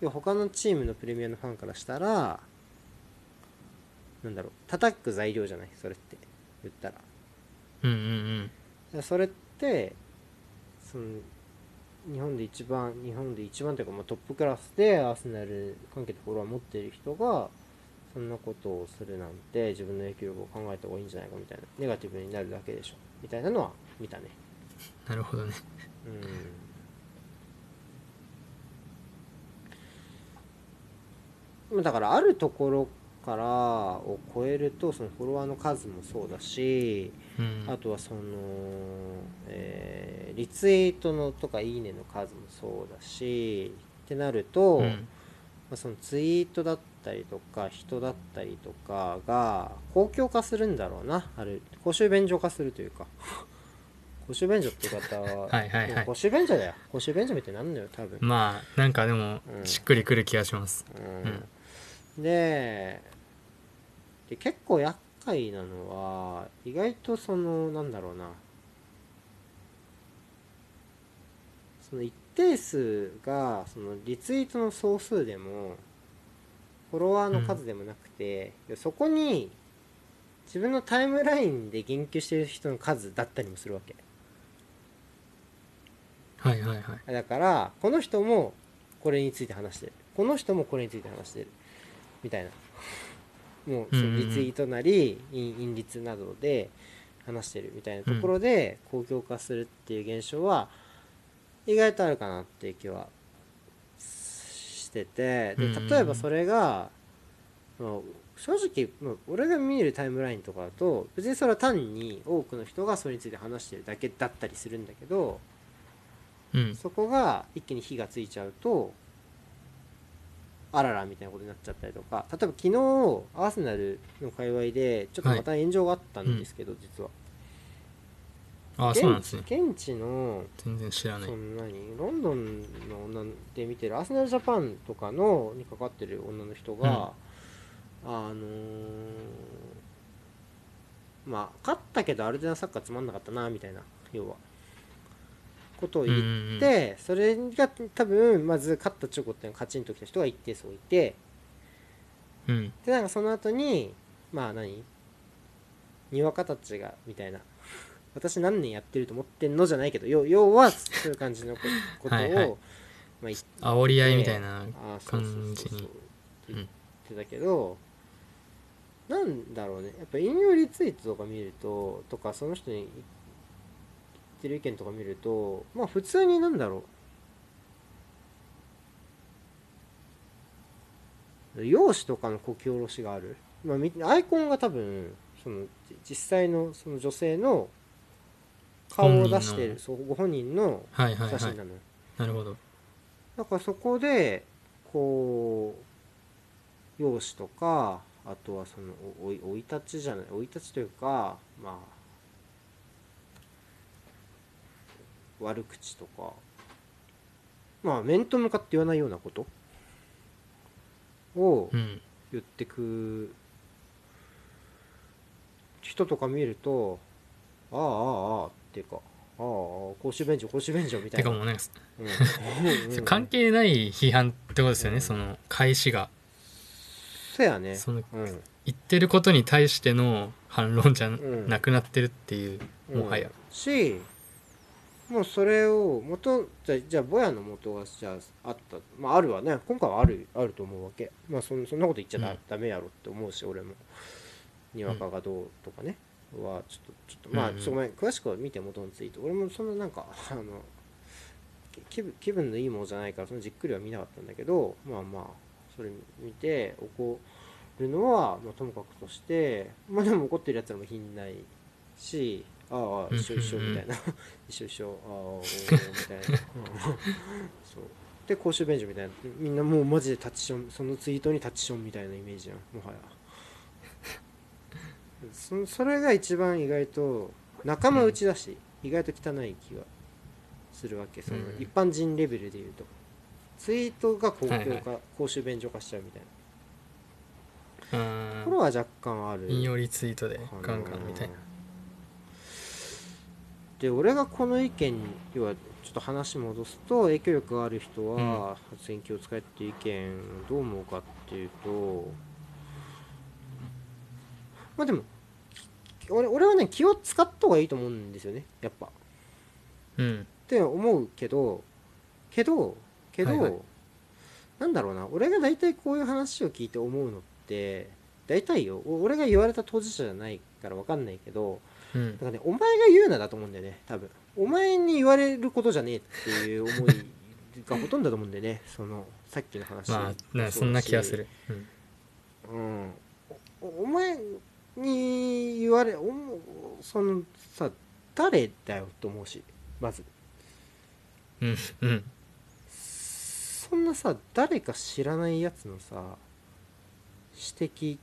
ね、他のチームのプレミアのファンからしたらなんだろう叩く材料じゃないそれって言ったら、うんうんうん、それってその日本で一番日本で一番というか、まあ、トップクラスでアーセナル関係のフォロワー持ってる人がそんなことをするなんて自分の影響力を考えた方がいいんじゃないかみたいな、ネガティブになるだけでしょみたいなのは見たね。なるほどね。うん。だからあるところからを超えるとそのフォロワーの数もそうだし、うん、あとはその、えー、リツイートのとかいいねの数もそうだしってなると、うんまあ、そのツイートだったりとか人だったりとかが公共化するんだろうな、ある公衆便所化するというか公衆便所って言い方は、はいはいはい、公衆便所だよ、公衆便所みたいになんのよ多分。まあなんかでもしっくりくる気がします、うんうんうん。で, で結構厄介なのは意外とそのなんだろうな、その一定数がそのリツイートの総数でもフォロワーの数でもなくて、うん、そこに自分のタイムラインで言及してる人の数だったりもするわけ。はいはいはい。だからこの人もこれについて話してる、この人もこれについて話してるみたいな、もうそのリツイートなり引率などで話してるみたいなところで公共化するっていう現象は意外とあるかなっていう気はしてて、で例えばそれが正直俺が見るタイムラインとかだと別にそれは単に多くの人がそれについて話してるだけだったりするんだけど、うん、そこが一気に火がついちゃうとあららみたいなことになっちゃったりとか、例えば昨日アーセナルの界隈でちょっとまた炎上があったんですけど、はい、実は、うん、あそうなんですね。現地の全然知らないそんなにロンドンの女で見てるアーセナルジャパンとかのにかかってる女の人が、うん、あのー、まあ勝ったけどアルデナサッカーつまんなかったなみたいな要はことを言って、それが多分まず勝ったチョコっていうのがカチンときた人が一定数いて、うん、でなんかその後にまあ何にわかたちがみたいな私何年やってると思ってんのじゃないけど 要, 要はそういう感じのこことをはい、はいまあ、って煽り合いみたいな感じに言ってたけど、うん、なんだろうね、やっぱ引用リツイートとか見るととかその人に言ってる意見とか見ると、まあ普通になんだろう容姿とかのこき下ろしがある、まあ、アイコンが多分その実際 の, その女性の顔を出しているそうご本人の写真なの、はいはいはい、なるほど。だからそこでこう容姿とかあとはそのおい生い立ちじゃない生い立ちというかまあ悪口とかまあ面と向かって言わないようなことを言ってく人とか見ると、うん、ああああっていうかああ公衆便所公衆便所みたいなてかもうね、うん、関係ない批判ってことですよね、うん、その返しがそうやねその、うん、言ってることに対しての反論じゃなくなってるっていう、うん、もはや、うん、しもうそれを元じゃあ、じゃあボヤの元がじゃああったまああるわね今回はあるあると思うわけ、まあそん、そんなこと言っちゃダメやろって思うし、うん、俺もにわかがどうとかね、うん、はちょっとちょっとまあちょっとごめん詳しくは見て元のツイート俺もそんななんかあの気分、気分のいいものじゃないからそのじっくりは見なかったんだけどまあまあそれ見て怒るのは、まあ、ともかくとしてまあでも怒ってるやつらも品ないし。ああ一緒一緒みたいな一緒一緒ああみたいなそうで公衆便所みたいなみんなもうマジでタッチションそのツイートにタッチションみたいなイメージやんもはやそ, それが一番意外と仲間内だし、うん、意外と汚い気がするわけその、うん、一般人レベルでいうとツイートが公共化、はいはい、公衆便所化しちゃうみたいなところは若干ある引用リツイートでガンガンみたいなで俺がこの意見要はちょっと話戻すと影響力がある人は発言気を使えっていう意見をどう思うかっていうとまあでも 俺, 俺はね気を使った方がいいと思うんですよねやっぱ、うん、って思うけどけどけど、はいはい、なんだろうな俺が大体こういう話を聞いて思うのって大体よ、俺が言われた当事者じゃないから分かんないけど、うん、だからね、お前が言うなだと思うんだよね、多分。お前に言われることじゃねえっていう思いがほとんどだと思うんだよね、そのさっきの話。まあ、ね、そんな気がする。うん、うん、お, お前に言われ、おそのさ、誰だよと思うし、まず。うんうん。そんなさ、誰か知らないやつのさ、指摘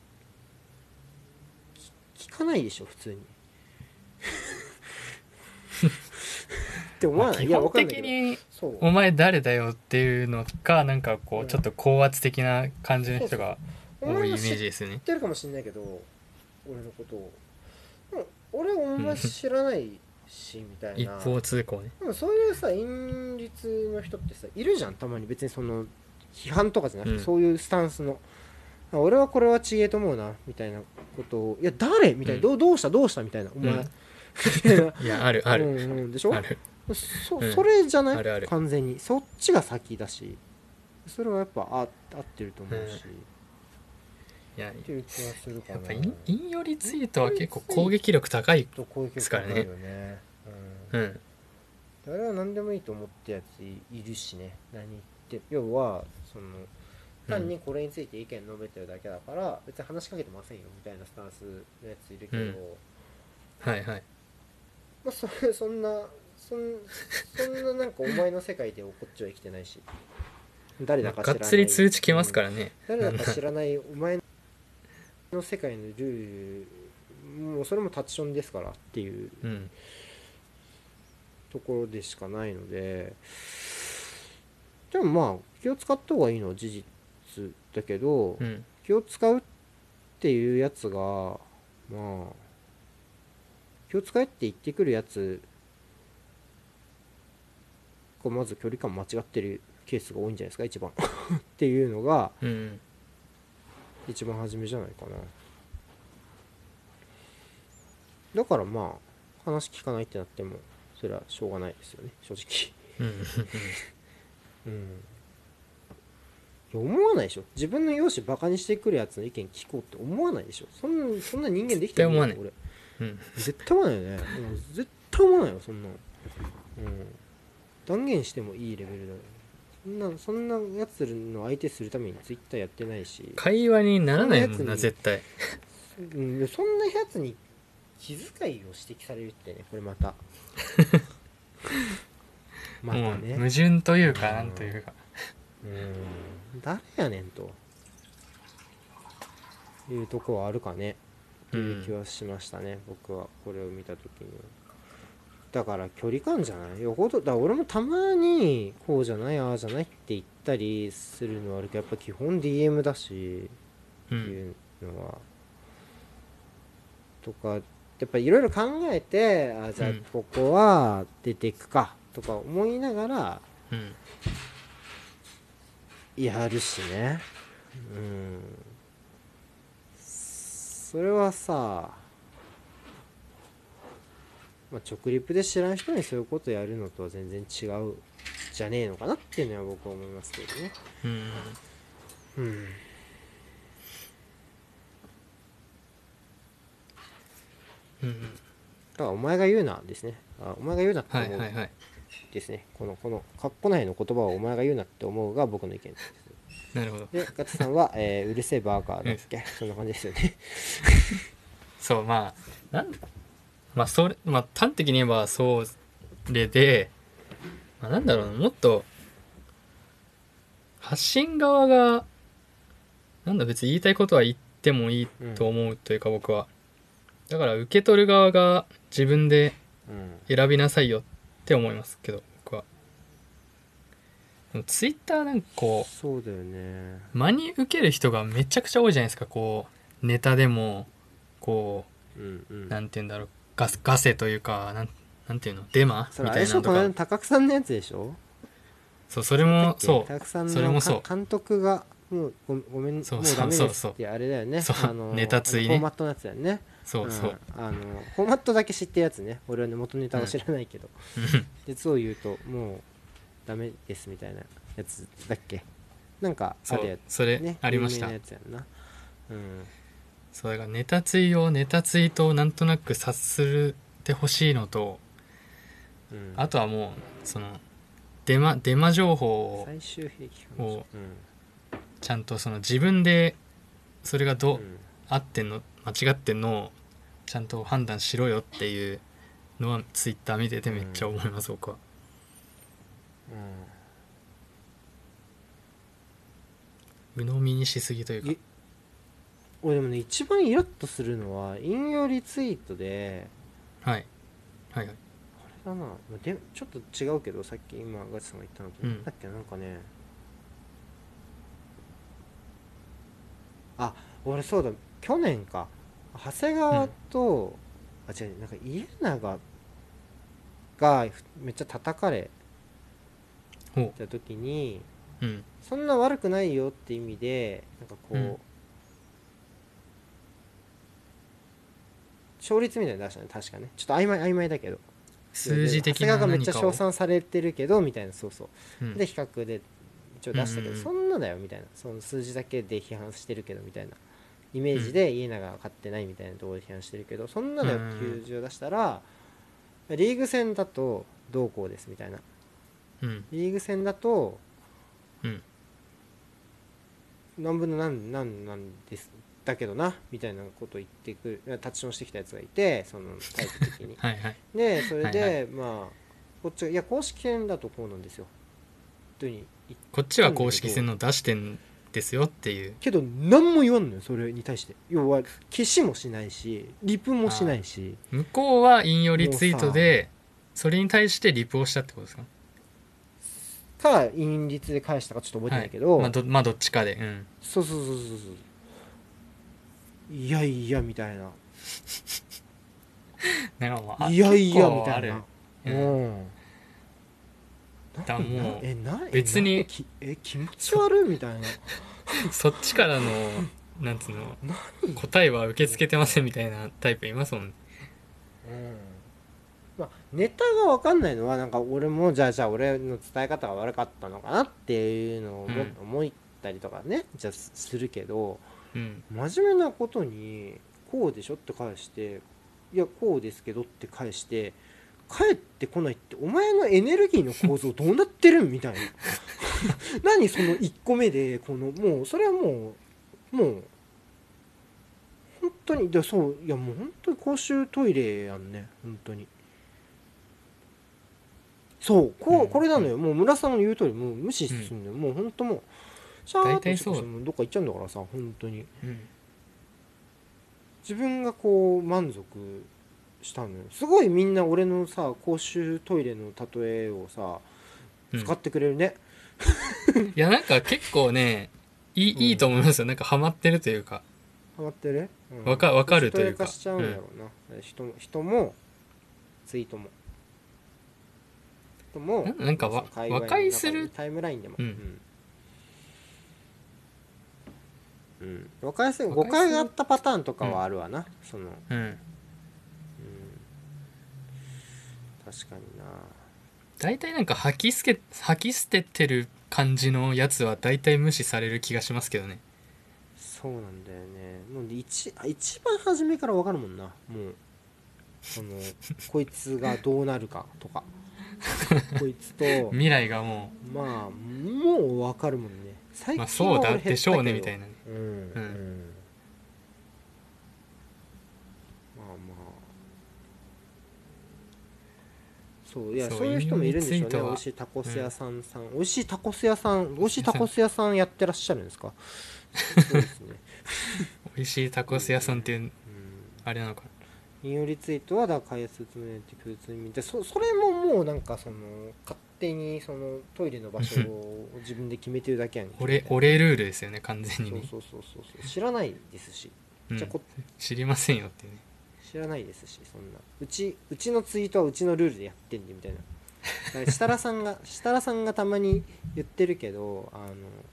聞かないでしょ普通にって思わない。いや、わかんないけど、基本的にお前誰だよっていうのか、なんかこうちょっと高圧的な感じの人が多いイメージですね。知ってるかもしれないけど俺のことを、俺はお前知らないしみたいな一方通行ね。でもそういうさ、韻律の人ってさいるじゃん、たまに。別にその批判とかじゃなくて、うん、そういうスタンスの、俺はこれは違えと思うなみたいなことを、いや誰みたいな、うん、ど, どうしたどうしたみたいな、お前、うん、いやあるある、うんうん、でしょ、ある そ, それじゃない、うん、あるある、完全にそっちが先だし、それはやっぱあ合ってると思うし、うん、いやっていう気はするかな。やっぱ引用リツイートは結構攻撃力高いですからね。うん、うん、あれは何でもいいと思ってやついるしね。何言って要はその単にこれについて意見述べてるだけだから別に話しかけてませんよみたいなスタンスのやついるけど、うん、はいはい、まあ、そ, そんなそ ん, そんななんかお前の世界でこっちは生きてないし、誰だか知らない、がっつり通知来ますからね、誰だか知らないお前の世界のルール、もうそれもタッチションですからっていう、うん、ところでしかないので、でもまあ気を使った方がいいのは事実だけど、うん、気を使うっていうやつが、まあ気を使えって言ってくるやつがまず距離感間違ってるケースが多いんじゃないですか一番っていうのが、うん、一番初めじゃないかな。だからまあ話聞かないってなってもそれはしょうがないですよね、正直。うん、思わないでしょ、自分の容姿バカにしてくるやつの意見聞こうって思わないでしょ、そんな、そんな人間できてないよ俺、うん、絶対思わないよね、うん、絶対思わないよそんな、うん、断言してもいいレベルだよ、そんな、そんなやつの相手するためにツイッターやってないし、会話にならないもんな絶対。そんなやつに気遣いを指摘されるってね、これまたまたね、矛盾というかなんというか、うん、誰やねんというとこはあるかねっていう気はしましたね、うん、僕はこれを見た時に。だから距離感じゃないよほど。だから俺もたまにこうじゃないああじゃないって言ったりするのはあるけど、やっぱ基本 ディーエム だしっていうのは、うん、とかやっぱいろいろ考えて、あ、じゃあここは出ていくかとか思いながら、うん、やるしね、うん、それはさ、まあ、直リプで知らん人にそういうことやるのとは全然違うじゃねえのかなっていうのは僕は思いますけどね、うん、うん、うん、だからお前が言うなですね、あ、お前が言うなって思う、はいはいはいですね、このこのカッコ内の言葉をお前が言うなって思うが僕の意見です。なるほど。でガチさんは、えー、うるせえバーカーだっけ、うん、そんな感じですよね。そうまあなんまあそれまあ端的に言えばそれで、まあ、なんだろう、もっと発信側がなんだ別に言いたいことは言ってもいいと思うというか、うん、僕はだから受け取る側が自分で選びなさいよって、うんって思いますけど僕は。でもツイッターなんかこう、そうだよね、真に受ける人がめちゃくちゃ多いじゃないですか。こうネタでもこう、うんうん、なんていうんだろう、ガスガセというかなん、なんていうの、デマみたいなのとか。それあれでしょ、この高久さんのやつでしょ。そうそれもそう高久さんのそれもそう監督がもうごごめんそうそうそうそうもうダメですってあれだよね。そうあのネタついね、フォーマットのやつだよね。そうそう、うん、あのフォーマットだけ知ってるやつね。俺は、ね、元ネタは知らないけど、うん、実を言うともうダメですみたいなやつだっけ、なんかあれやつ、ね、それありました、有名なやつやんな、うん、そうだからネタツイをネタツイとなんとなく察するってほしいのと、うん、あとはもうそのデマデマ情報をちゃんとその自分でそれがど、うん、合ってんの間違ってんのをちゃんと判断しろよっていうのはツイッター見ててめっちゃ思います、うん、僕は、うん、鵜呑みにしすぎというか。俺でもね一番イラッとするのは引用リツイートで、はい、はいはいあれだなでちょっと違うけどさっき今ガチさんが言ったのと、うん、だっけなんかねあ俺そうだ去年か長谷川と、うん、あ違うなんか家長がめっちゃ叩かれた時に、うん、そんな悪くないよって意味でなんかこう、うん、勝率みたいなの出したね確かねちょっと曖昧曖昧だけど数字的な何かを長谷川がめっちゃ称賛されてるけどみたいなそうそう、うん、で比較で一応出したけど、うんうん、そんなだよみたいなその数字だけで批判してるけどみたいなイメージで家長が勝ってないみたいなところで批判してるけど、うん、そんなだよっていう字を出したら、うん、リーグ戦だとどうこうですみたいな、うん、リーグ戦だと、うん、何分の何何なんですだけどなみたいなことを言ってくるタッチションしてきたやつがいてそのタイプ的にはい、はい、でそれで、はいはい、まあこっちいや公式戦だとこうなんですよというふうに言ってこっちは公式戦の出してんですよっていうけど何も言わんのよそれに対して要は消しもしないしリプもしないし向こうは引用リツイートでそれに対してリプをしたってことですかか引率で返したかちょっと覚えてないけど、はい、まあ ど, まあどっちかで、うん、そうそうそうそうそういやいやみたいななんかもういやいやみたいなうんだもう別にえ気持ち悪いみたいなそっちからのなんつうの答えは受け付けてませんみたいなタイプいますもんね、うんまあ、ネタが分かんないのはなんか俺もじゃあじゃあ俺の伝え方が悪かったのかなっていうのを思ったりとかね、うん、じゃあするけど、うん、真面目なことにこうでしょって返していやこうですけどって返して帰ってこないってお前のエネルギーの構造どうなってるみたいな何そのいっこめでこのもうそれはもうもう本当にでそういやもう本当に公衆トイレやんね本当にそうこうこれなのよ、うん、もう村さんの言う通りもう無視するのよ、うん、もう本当もうシャーッとしてもどっか行っちゃうんだからさ本当に、うん、自分がこう満足したのよすごいみんな俺のさ公衆トイレの例えをさ使ってくれるね、うん、いやなんか結構ねいい、うん、いいと思いますよなんかハマってるというかハマってる、うん、わか、わかるというかしちゃうんだろうな、うん、人、人もツイートも人もなんかわ和解するタイムラインでも、うんうんうん、和解する誤解があったパターンとかはあるわな、うん、その、うん確かにな大体なんか吐き捨て、吐き捨ててる感じのやつは大体無視される気がしますけどねそうなんだよねもう 一, 一番初めから分かるもんなもうそのこいつがどうなるかとかこいつと未来がもうまあもう分かるもんね最近は俺減ったけど、まあ、そうだでしょうねみたいな、ね、うん、うんうんそういやそういう人もいるんでしょうね。美味しいタコス屋さんさん、美味しいタコス屋さん、美味しいタコス屋さんやってらっしゃるんですか。そうですね。美味しいタコス屋さんっていう、うん、あれなのか。引用リツイートはだから返すつもりって普通に見て、そそれももうなんかその勝手にそのトイレの場所を自分で決めてるだけやん。俺俺ルールですよね完全に、ね。そうそうそうそう知らないですし、うん、じゃこ知りませんよってね。知らないですしそんなうちうちのツイートはうちのルールでやってんでみたいな設楽さんが設楽さんがたまに言ってるけどあの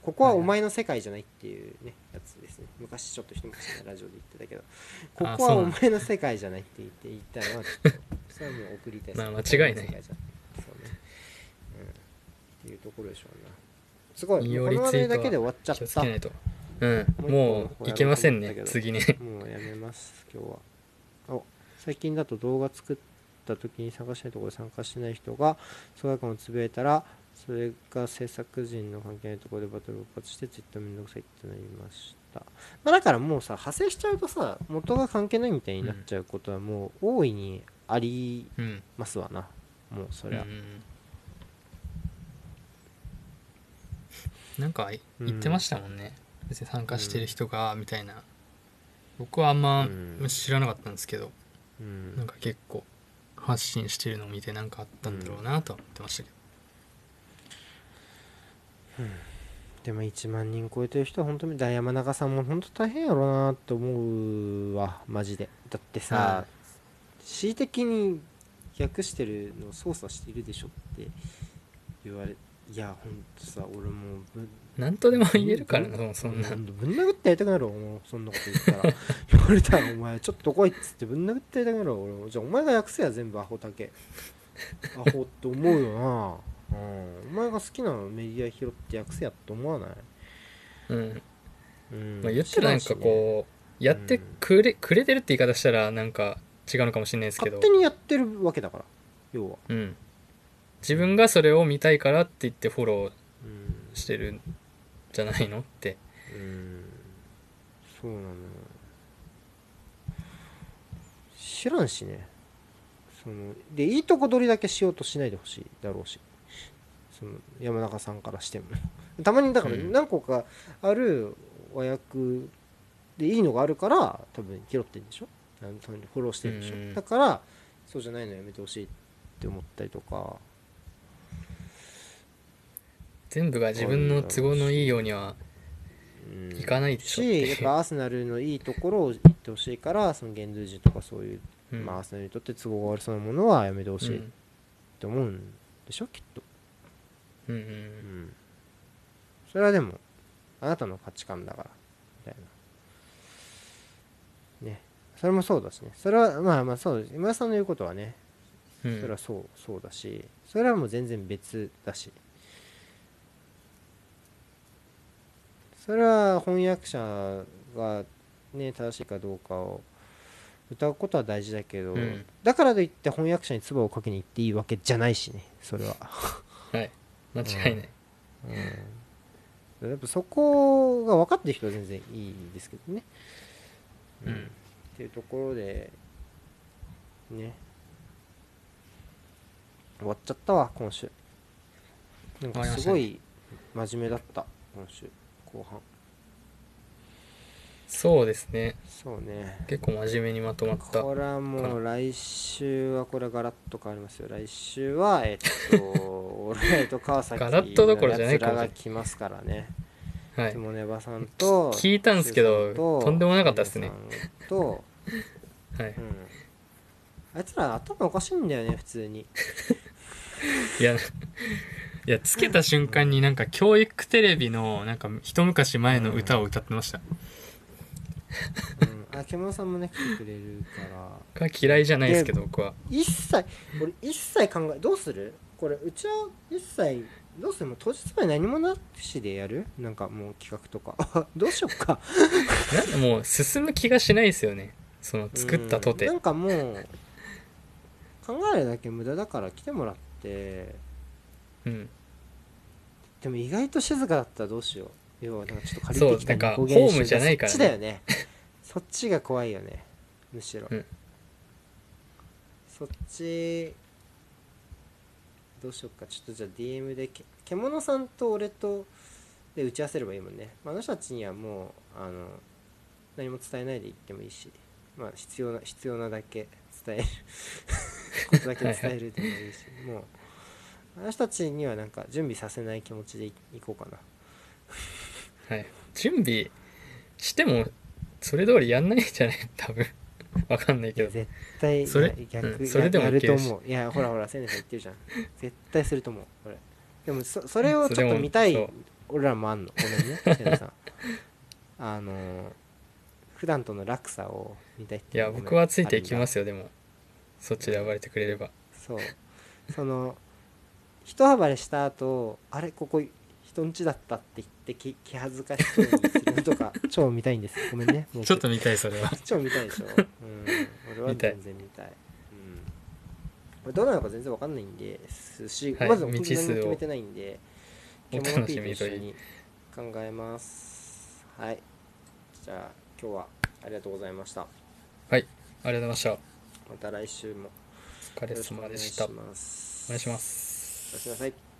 ここはお前の世界じゃないっていうねやつですね昔ちょっと一昔のラジオで言ってたけどここはお前の世界じゃないって言って言ったらそれはもう送りたいまあ間違いないそうね、うん、っていうところでしょうなすごいこの話題だけで終わっちゃったうん、もういけませんね次ね。もうやめます今日は。お、最近だと動画作った時に参加したいところで参加してない人が疎外感をつぶやいたら、それが制作人の関係ないところでバトル勃発してツイッターめんどくさいってなりました。まあ、だからもうさ派生しちゃうとさ元が関係ないみたいになっちゃうことはもう大いにありますわな、うん、もうそりゃ、うん、なんか言ってましたもんね、うん、別に参加してる人がみたいな、うん、僕はあんま知らなかったんですけど、うん、なんか結構発信してるのを見てなんかあったんだろうなとは思ってましたけど、うん、でもいちまん人超えてる人は本当に山中さんも本当大変やろうなと思うわマジで。だってさ恣意的に訳してるのを操作しているでしょって言われ、いやほんとさ俺もう何とでも言えるからな、そんなぶん殴ってやりたくなるわそんなこと言ったら言われたらお前ちょっと来いっつってぶん殴ってやりたくなるわ俺も。じゃあお前が訳せや全部アホだけアホって思うよなうん、お前が好きなメディア拾って訳せやって思わない？うん、うんまあ、言ったらなんかこう、ね、やってくれ、うん、くれてるって言い方したらなんか違うのかもしれないですけど勝手にやってるわけだから要は、うん、自分がそれを見たいからって言ってフォローしてるんじゃないのって、うんうん、そうなの知らんしねそのでいいとこ取りだけしようとしないでほしいだろうし山中さんからしてもたまにだから何個かある和訳でいいのがあるから多分拾ってるんでしょフォローしてるんでしょ、うん、だからそうじゃないのやめてほしいって思ったりとか全部が自分の都合のいいようにはいかないでしょ、うん、しやっぱアーセナルのいいところを言ってほしいからそのゲンドゥージとかそういう、うんまあ、アーセナルにとって都合が悪そうなものはやめてほしいって思うんでしょきっとうんうんうん、それはでもあなたの価値観だからみたいなねそれもそうだしねそれはまあまあそう今田さんの言うことはねそれはそう、うん、そうだしそれはもう全然別だしそれは翻訳者がね正しいかどうかを歌うことは大事だけど、うん、だからといって翻訳者に唾をかけに行っていいわけじゃないしねそれははい間違いない、うんうん、やっぱそこが分かってる人は全然いいですけどね、うんうん、っていうところでね終わっちゃったわ今週なんかすごい真面目だった今週後半そうですねそうね結構真面目にまとまったこれはもう来週はこれガラッと変わりますよ来週はえっと俺と川崎の奴らが来ますからねはいもねばさんと聞いたんですけどとんでもなかったですねとはい、うん、あいつら頭おかしいんだよね普通にいやいやつけた瞬間になんか教育テレビのなんか一昔前の歌を歌ってました、うんうん、あけものさんもね来てくれるから嫌いじゃないですけど僕は一切俺一切考えどうするこれうちは一切どうするもう当日まで何もなしでやるなんかもう企画とかどうしよっかなんかもう進む気がしないですよねその作ったとて、うん、なんかもう考えるだけ無駄だから来てもらってうんでも意外と静かだったらどうしよう要はなんかちょっと借りてきた猫現象ホームじゃないからねそっちだよねそっちが怖いよねむしろ、うん、そっちどうしようかちょっとじゃあ ディーエム でけ獣さんと俺とで打ち合わせればいいもんね、まあ、あの人たちにはもうあの何も伝えないで言ってもいいし、まあ、必要な必要なだけ伝えることだけ伝えるでもいいしはい、はい、もうあの人たちにはなんか準備させない気持ちで い, いこうかなはい準備してもそれ通りやんないんじゃない多分わかんないけど絶対それ逆、うん、それでもやると思ういやほらほらせねさん言ってるじゃん絶対すると思うこれでも そ, それをちょっと見たい俺らもあんのごめんねせねさんあのー、普段との落差を見たいっていや僕はついていきますよでもそっちで暴れてくれればそうその一暴れした後あれここ人んちだったって言ってき気恥ずかしそうにするとか超見たいんです。ごめんね、もうちょっと見たい。それは超見たいでしょ、うん、俺は全然見たい。これどうなのか全然わかんないんですし、はい、まず未知数を決めてないんで、獣ピーと一緒に考えます。はい、じゃあ今日はありがとうございました。はい、ありがとうございました。また来週もお疲れ様でした。お願いします。お願いします。おやすみなさい。